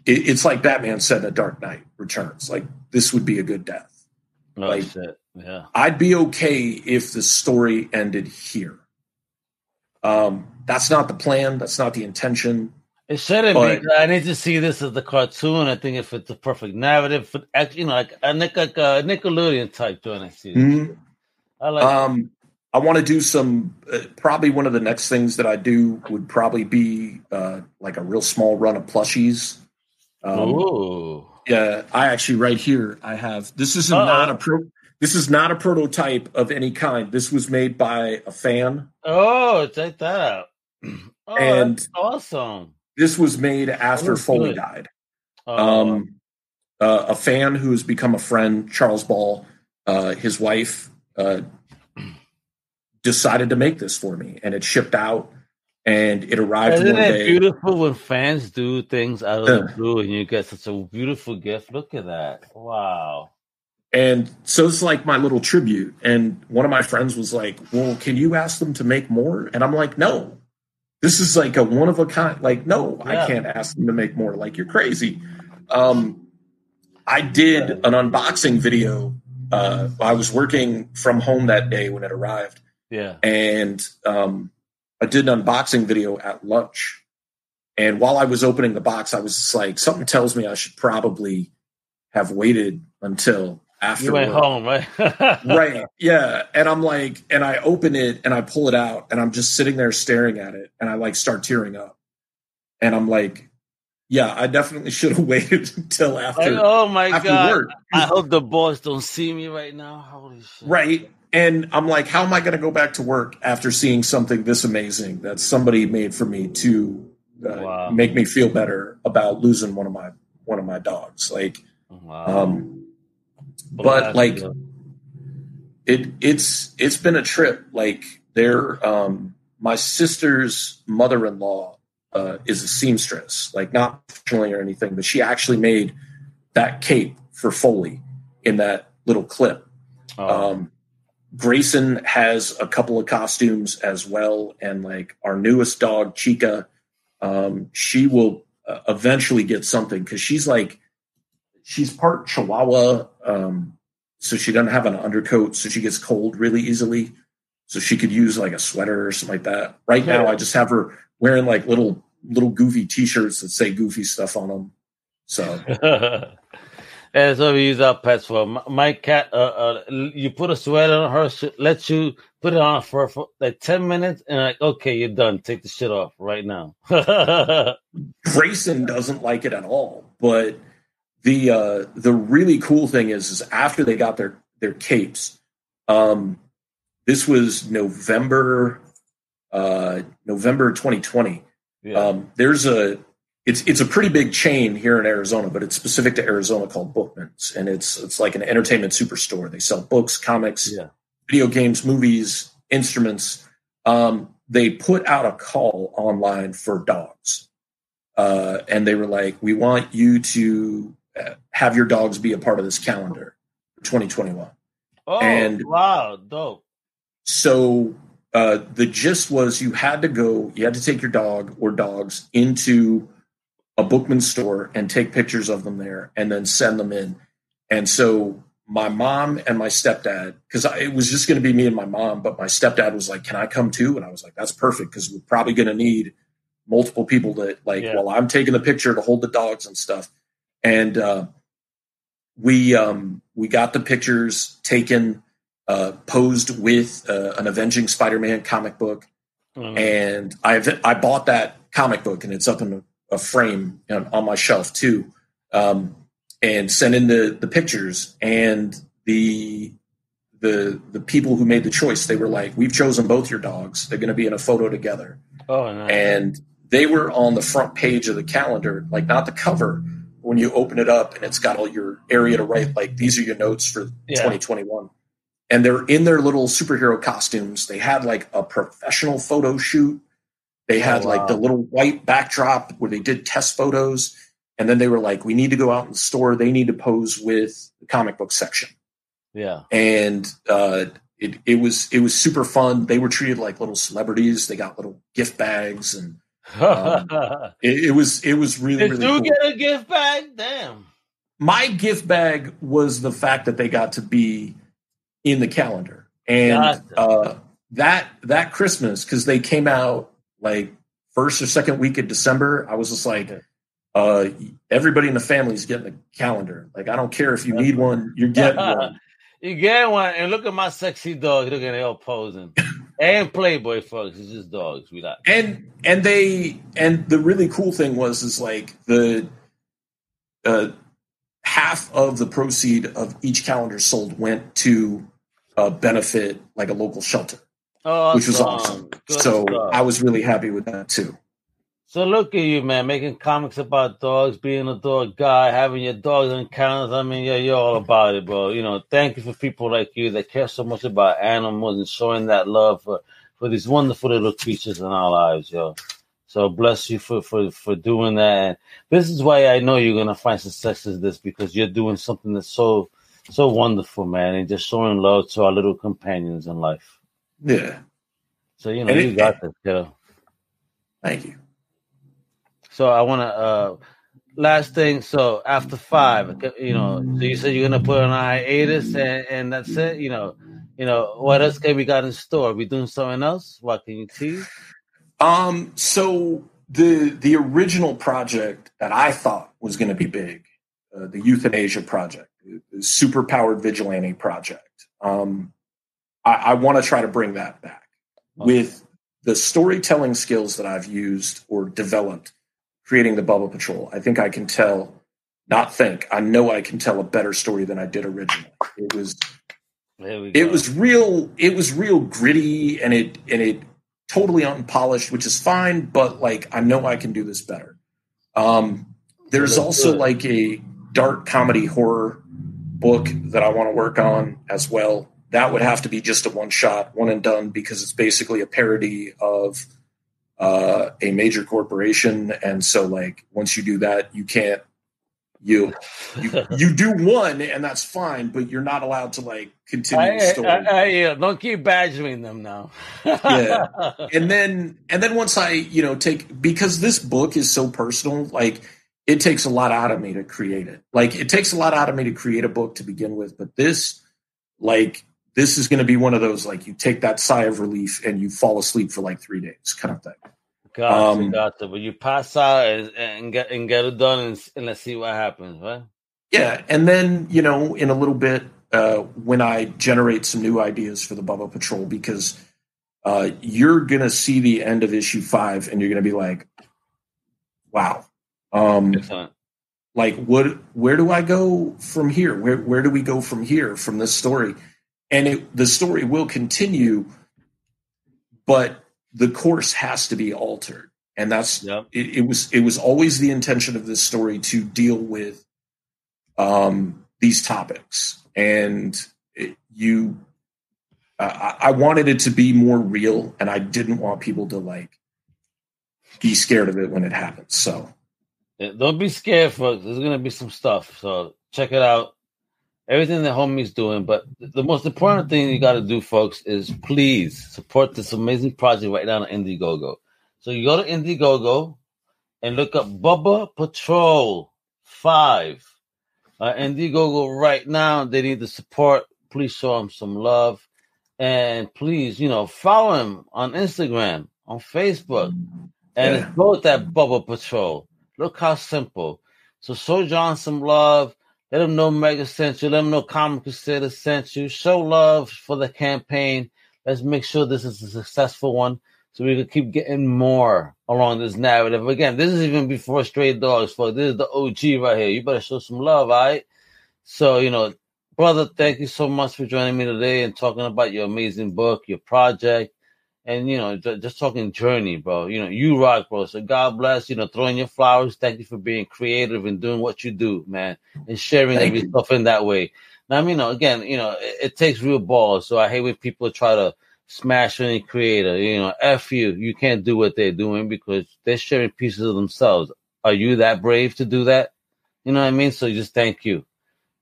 it's like Batman said in The Dark Knight Returns, like, this would be a good death. Oh, like, shit. Yeah. I'd be okay if the story ended here. That's not the plan. That's not the intention. It shouldn't be. I need to see this as the cartoon. I think if it's a perfect narrative, for, you know, like a Nickelodeon type doing it. Mm-hmm. I like. I want to do some. Probably one of the next things that I do would probably be like a real small run of plushies. Ooh. Yeah, I actually right here I have. This is not a prototype of any kind. This was made by a fan. Oh, check that out! Oh, and that's awesome. This was made after Foley died. A fan who has become a friend, Charles Ball, his wife, decided to make this for me, and it shipped out, and it arrived one day. Isn't it beautiful when fans do things out of the blue, and you get such a beautiful gift? Look at that. Wow. And so it's like my little tribute. And one of my friends was like, well, can you ask them to make more? And I'm like, no. This is like a one of a kind. Like, no, yeah. I can't ask them to make more. Like, you're crazy. I did an unboxing video. I was working from home that day when it arrived. Yeah. And I did an unboxing video at lunch. And while I was opening the box, I was just like, something tells me I should probably have waited until after you went home, right? Right. Yeah. And I'm like, and I open it and I pull it out and I'm just sitting there staring at it. And I like start tearing up and I'm like, yeah, I definitely should have waited until after. Like, oh my God. Work. I hope the boss don't see me right now. Holy shit. Right. And I'm like, how am I going to go back to work after seeing something this amazing that somebody made for me to make me feel better about losing one of my dogs? Like, wow. But like, it's been a trip. Like, there, my sister's mother-in-law is a seamstress, like not professionally or anything, but she actually made that cape for Foley in that little clip. Oh. Grayson has a couple of costumes as well, and like our newest dog Chica, she will eventually get something because she's part Chihuahua, so she doesn't have an undercoat, so she gets cold really easily. So she could use like a sweater or something like that. Right now, I just have her wearing like little goofy T-shirts that say goofy stuff on them. So As so we use our pets for my cat. You put a sweater on her, let you put it on for like 10 minutes, and like, okay, you're done. Take the shit off right now. Grayson doesn't like it at all. But the really cool thing is after they got their capes, this was November 2020. Yeah. It's a pretty big chain here in Arizona, but it's specific to Arizona called Bookmans, and it's like an entertainment superstore. They sell books, comics, video games, movies, instruments. They put out a call online for dogs, and they were like, "We want you to have your dogs be a part of this calendar for 2021." Oh, and wow, dope! So the gist was you had to take your dog or dogs into a Bookman store and take pictures of them there and then send them in. And so my mom and my stepdad, because it was just going to be me and my mom, but my stepdad was like, "Can I come too?" And I was like, "That's perfect, because we're probably going to need multiple people that while I'm taking the picture to hold the dogs and stuff." And we got the pictures taken, posed with an Avenging Spider-Man comic book. Mm. And I bought that comic book, and it's up in a frame on my shelf too, and sent in the pictures, and the people who made the choice, they were like, "We've chosen both your dogs. They're going to be in a photo together." Oh, nice. And they were on the front page of the calendar, like not the cover. When you open it up and it's got all your area to write, like, "These are your notes for 2021. And they're in their little superhero costumes. They had like a professional photo shoot. They had like the little white backdrop where they did test photos. And then they were like, "We need to go out in the store. They need to pose with the comic book section." Yeah. And it was super fun. They were treated like little celebrities. They got little gift bags, and it was really, really cool. Did you get a gift bag? Damn. My gift bag was the fact that they got to be in the calendar. And that Christmas, because they came out like first or second week of December, I was just like, everybody in the family's getting a calendar. Like, I don't care if you need one, you're getting one. You get one. And look at my sexy dog. Look at they all posing. And Playboy folks, it's just dogs. We like. And the really cool thing was like the half of the proceed of each calendar sold went to benefit like a local shelter. Awesome. Which was awesome. Good stuff. I was really happy with that too. So look at you, man, making comics about dogs, being a dog guy, having your dogs on counters. I mean, you're all about it, bro. Thank you for people like you that care so much about animals and showing that love for these wonderful little creatures in our lives, yo. So bless you for doing that. And this is why I know you're gonna find success in this, because you're doing something that's so, so wonderful, man, and just showing love to our little companions in life. Yeah. So, you got this, kiddo. Thank you. So I want to, last thing. So after 5, so you said you're going to put on a hiatus and that's it. What else can we got in store? Are we doing something else? What can you tease? So the original project that I thought was going to be big, the Youth in Asia project, the super-powered vigilante project, I want to try to bring that back with the storytelling skills that I've used or developed creating the Bubba Patrol. I think I can tell, I know I can tell a better story than I did originally. It was real gritty and it totally unpolished, which is fine. But like, I know I can do this better. There's also like a dark comedy horror book that I want to work on as well. That would have to be just a one-shot, one and done, because it's basically a parody of a major corporation. And so, like, once you do that, you can't. You do one, and that's fine, but you're not allowed to like continue the story. Don't keep badgering them now. Yeah, and then once I because this book is so personal, like. It takes a lot out of me to create it. Like, it takes a lot out of me to create a book to begin with, but this is going to be one of those, like, you take that sigh of relief and you fall asleep for like 3 days kind of thing. Gotcha. But you pass out and get it done and let's see what happens, right? Yeah, and then, you know, in a little bit, when I generate some new ideas for the Bubba Patrol, because you're going to see the end of issue 5 and you're going to be like, wow. Like, what? Where do I go from here? Where do we go from here from this story? And the story will continue, but the course has to be altered. And that's it was always the intention of this story to deal with these topics. And I wanted it to be more real, and I didn't want people to be scared of it when it happens. So don't be scared, folks. There's gonna be some stuff. So check it out. Everything the homie's doing, but the most important thing you got to do, folks, is please support this amazing project right now on Indiegogo. So you go to Indiegogo and look up Bubba Patrol 5. Indiegogo right now, they need the support. Please show them some love. And please, follow him on Instagram, on Facebook. And it's both that Bubba Patrol. Look how simple. So show John some love. Let him know Mega sent you. Let him know Comic Crusaders sent you. Show love for the campaign. Let's make sure this is a successful one, so we can keep getting more along this narrative. Again, this is even before Stray Dogs, folks. This is the OG right here. You better show some love, all right? So, brother, thank you so much for joining me today and talking about your amazing book, your project, and, just talking journey, bro. You rock, bro. So God bless, throwing your flowers. Thank you for being creative and doing what you do, man, and sharing stuff in that way. Now, again, it takes real balls. So I hate when people try to smash any creator, F you. You can't do what they're doing because they're sharing pieces of themselves. Are you that brave to do that? You know what I mean? So just thank you.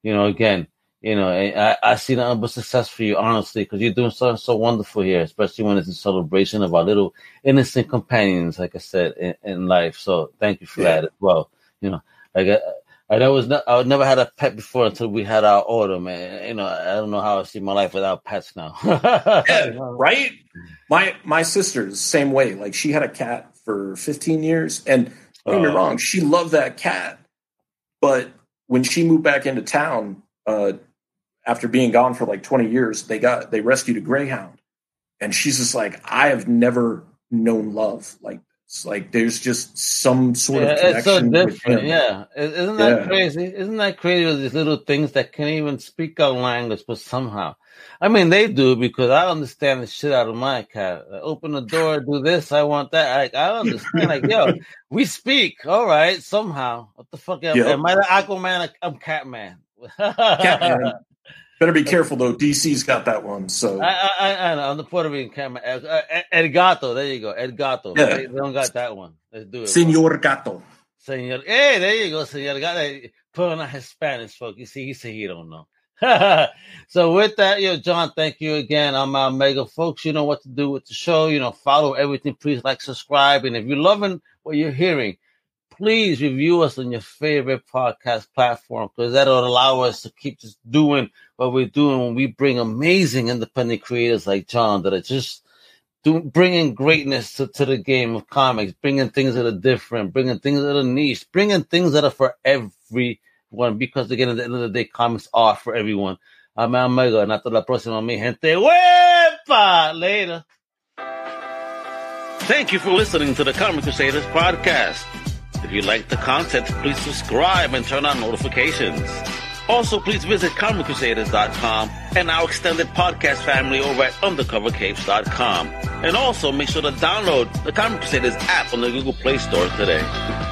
Again, I see nothing but success for you, honestly, because you're doing something so wonderful here, especially when it's a celebration of our little innocent companions, like I said, in life. So thank you for that as well. I never had a pet before until we had our order, man. I don't know how I see my life without pets now. Yeah, right? My sister's same way. Like, she had a cat for 15 years, and don't get me wrong, she loved that cat. But when she moved back into town, after being gone for 20 years, they rescued a greyhound, and she's just like, I have never known love like that. It's like there's just some sort of connection. It's so different, Isn't that crazy? Isn't that crazy? These little things that can't even speak our language, but somehow. I mean, they do, because I understand the shit out of my cat. I open the door, do this, I want that. I understand. We speak. All right, somehow. What the fuck? Am I the Aquaman? I'm Catman. Catman. Better be careful, though. DC's got that one. So I know. I'm the Puerto Rican camera. Edgato. There you go. Edgato. Yeah. They don't got that one. Let's do it. Señor Gato. Señor. Hey, there you go. Señor Gato. Put on a Hispanic, folk. You see, he said he don't know. So with that, John, thank you again. I'm Al Mega. Folks, you know what to do with the show. Follow everything. Please subscribe. And if you're loving what you're hearing, please review us on your favorite podcast platform, because that'll allow us to keep just doing what we're doing when we bring amazing independent creators like John that are just bringing greatness to the game of comics, bringing things that are different, bringing things that are niche, bringing things that are for everyone, because, again, at the end of the day, comics are for everyone. I'm Al Mega, and hasta la próxima, mi gente. Wepa! Later. Thank you for listening to the Comic Crusaders podcast. If you like the content, please subscribe and turn on notifications. Also, please visit ComicCrusaders.com and our extended podcast family over at UndercoverCapes.com. And also, make sure to download the Comic Crusaders app on the Google Play Store today.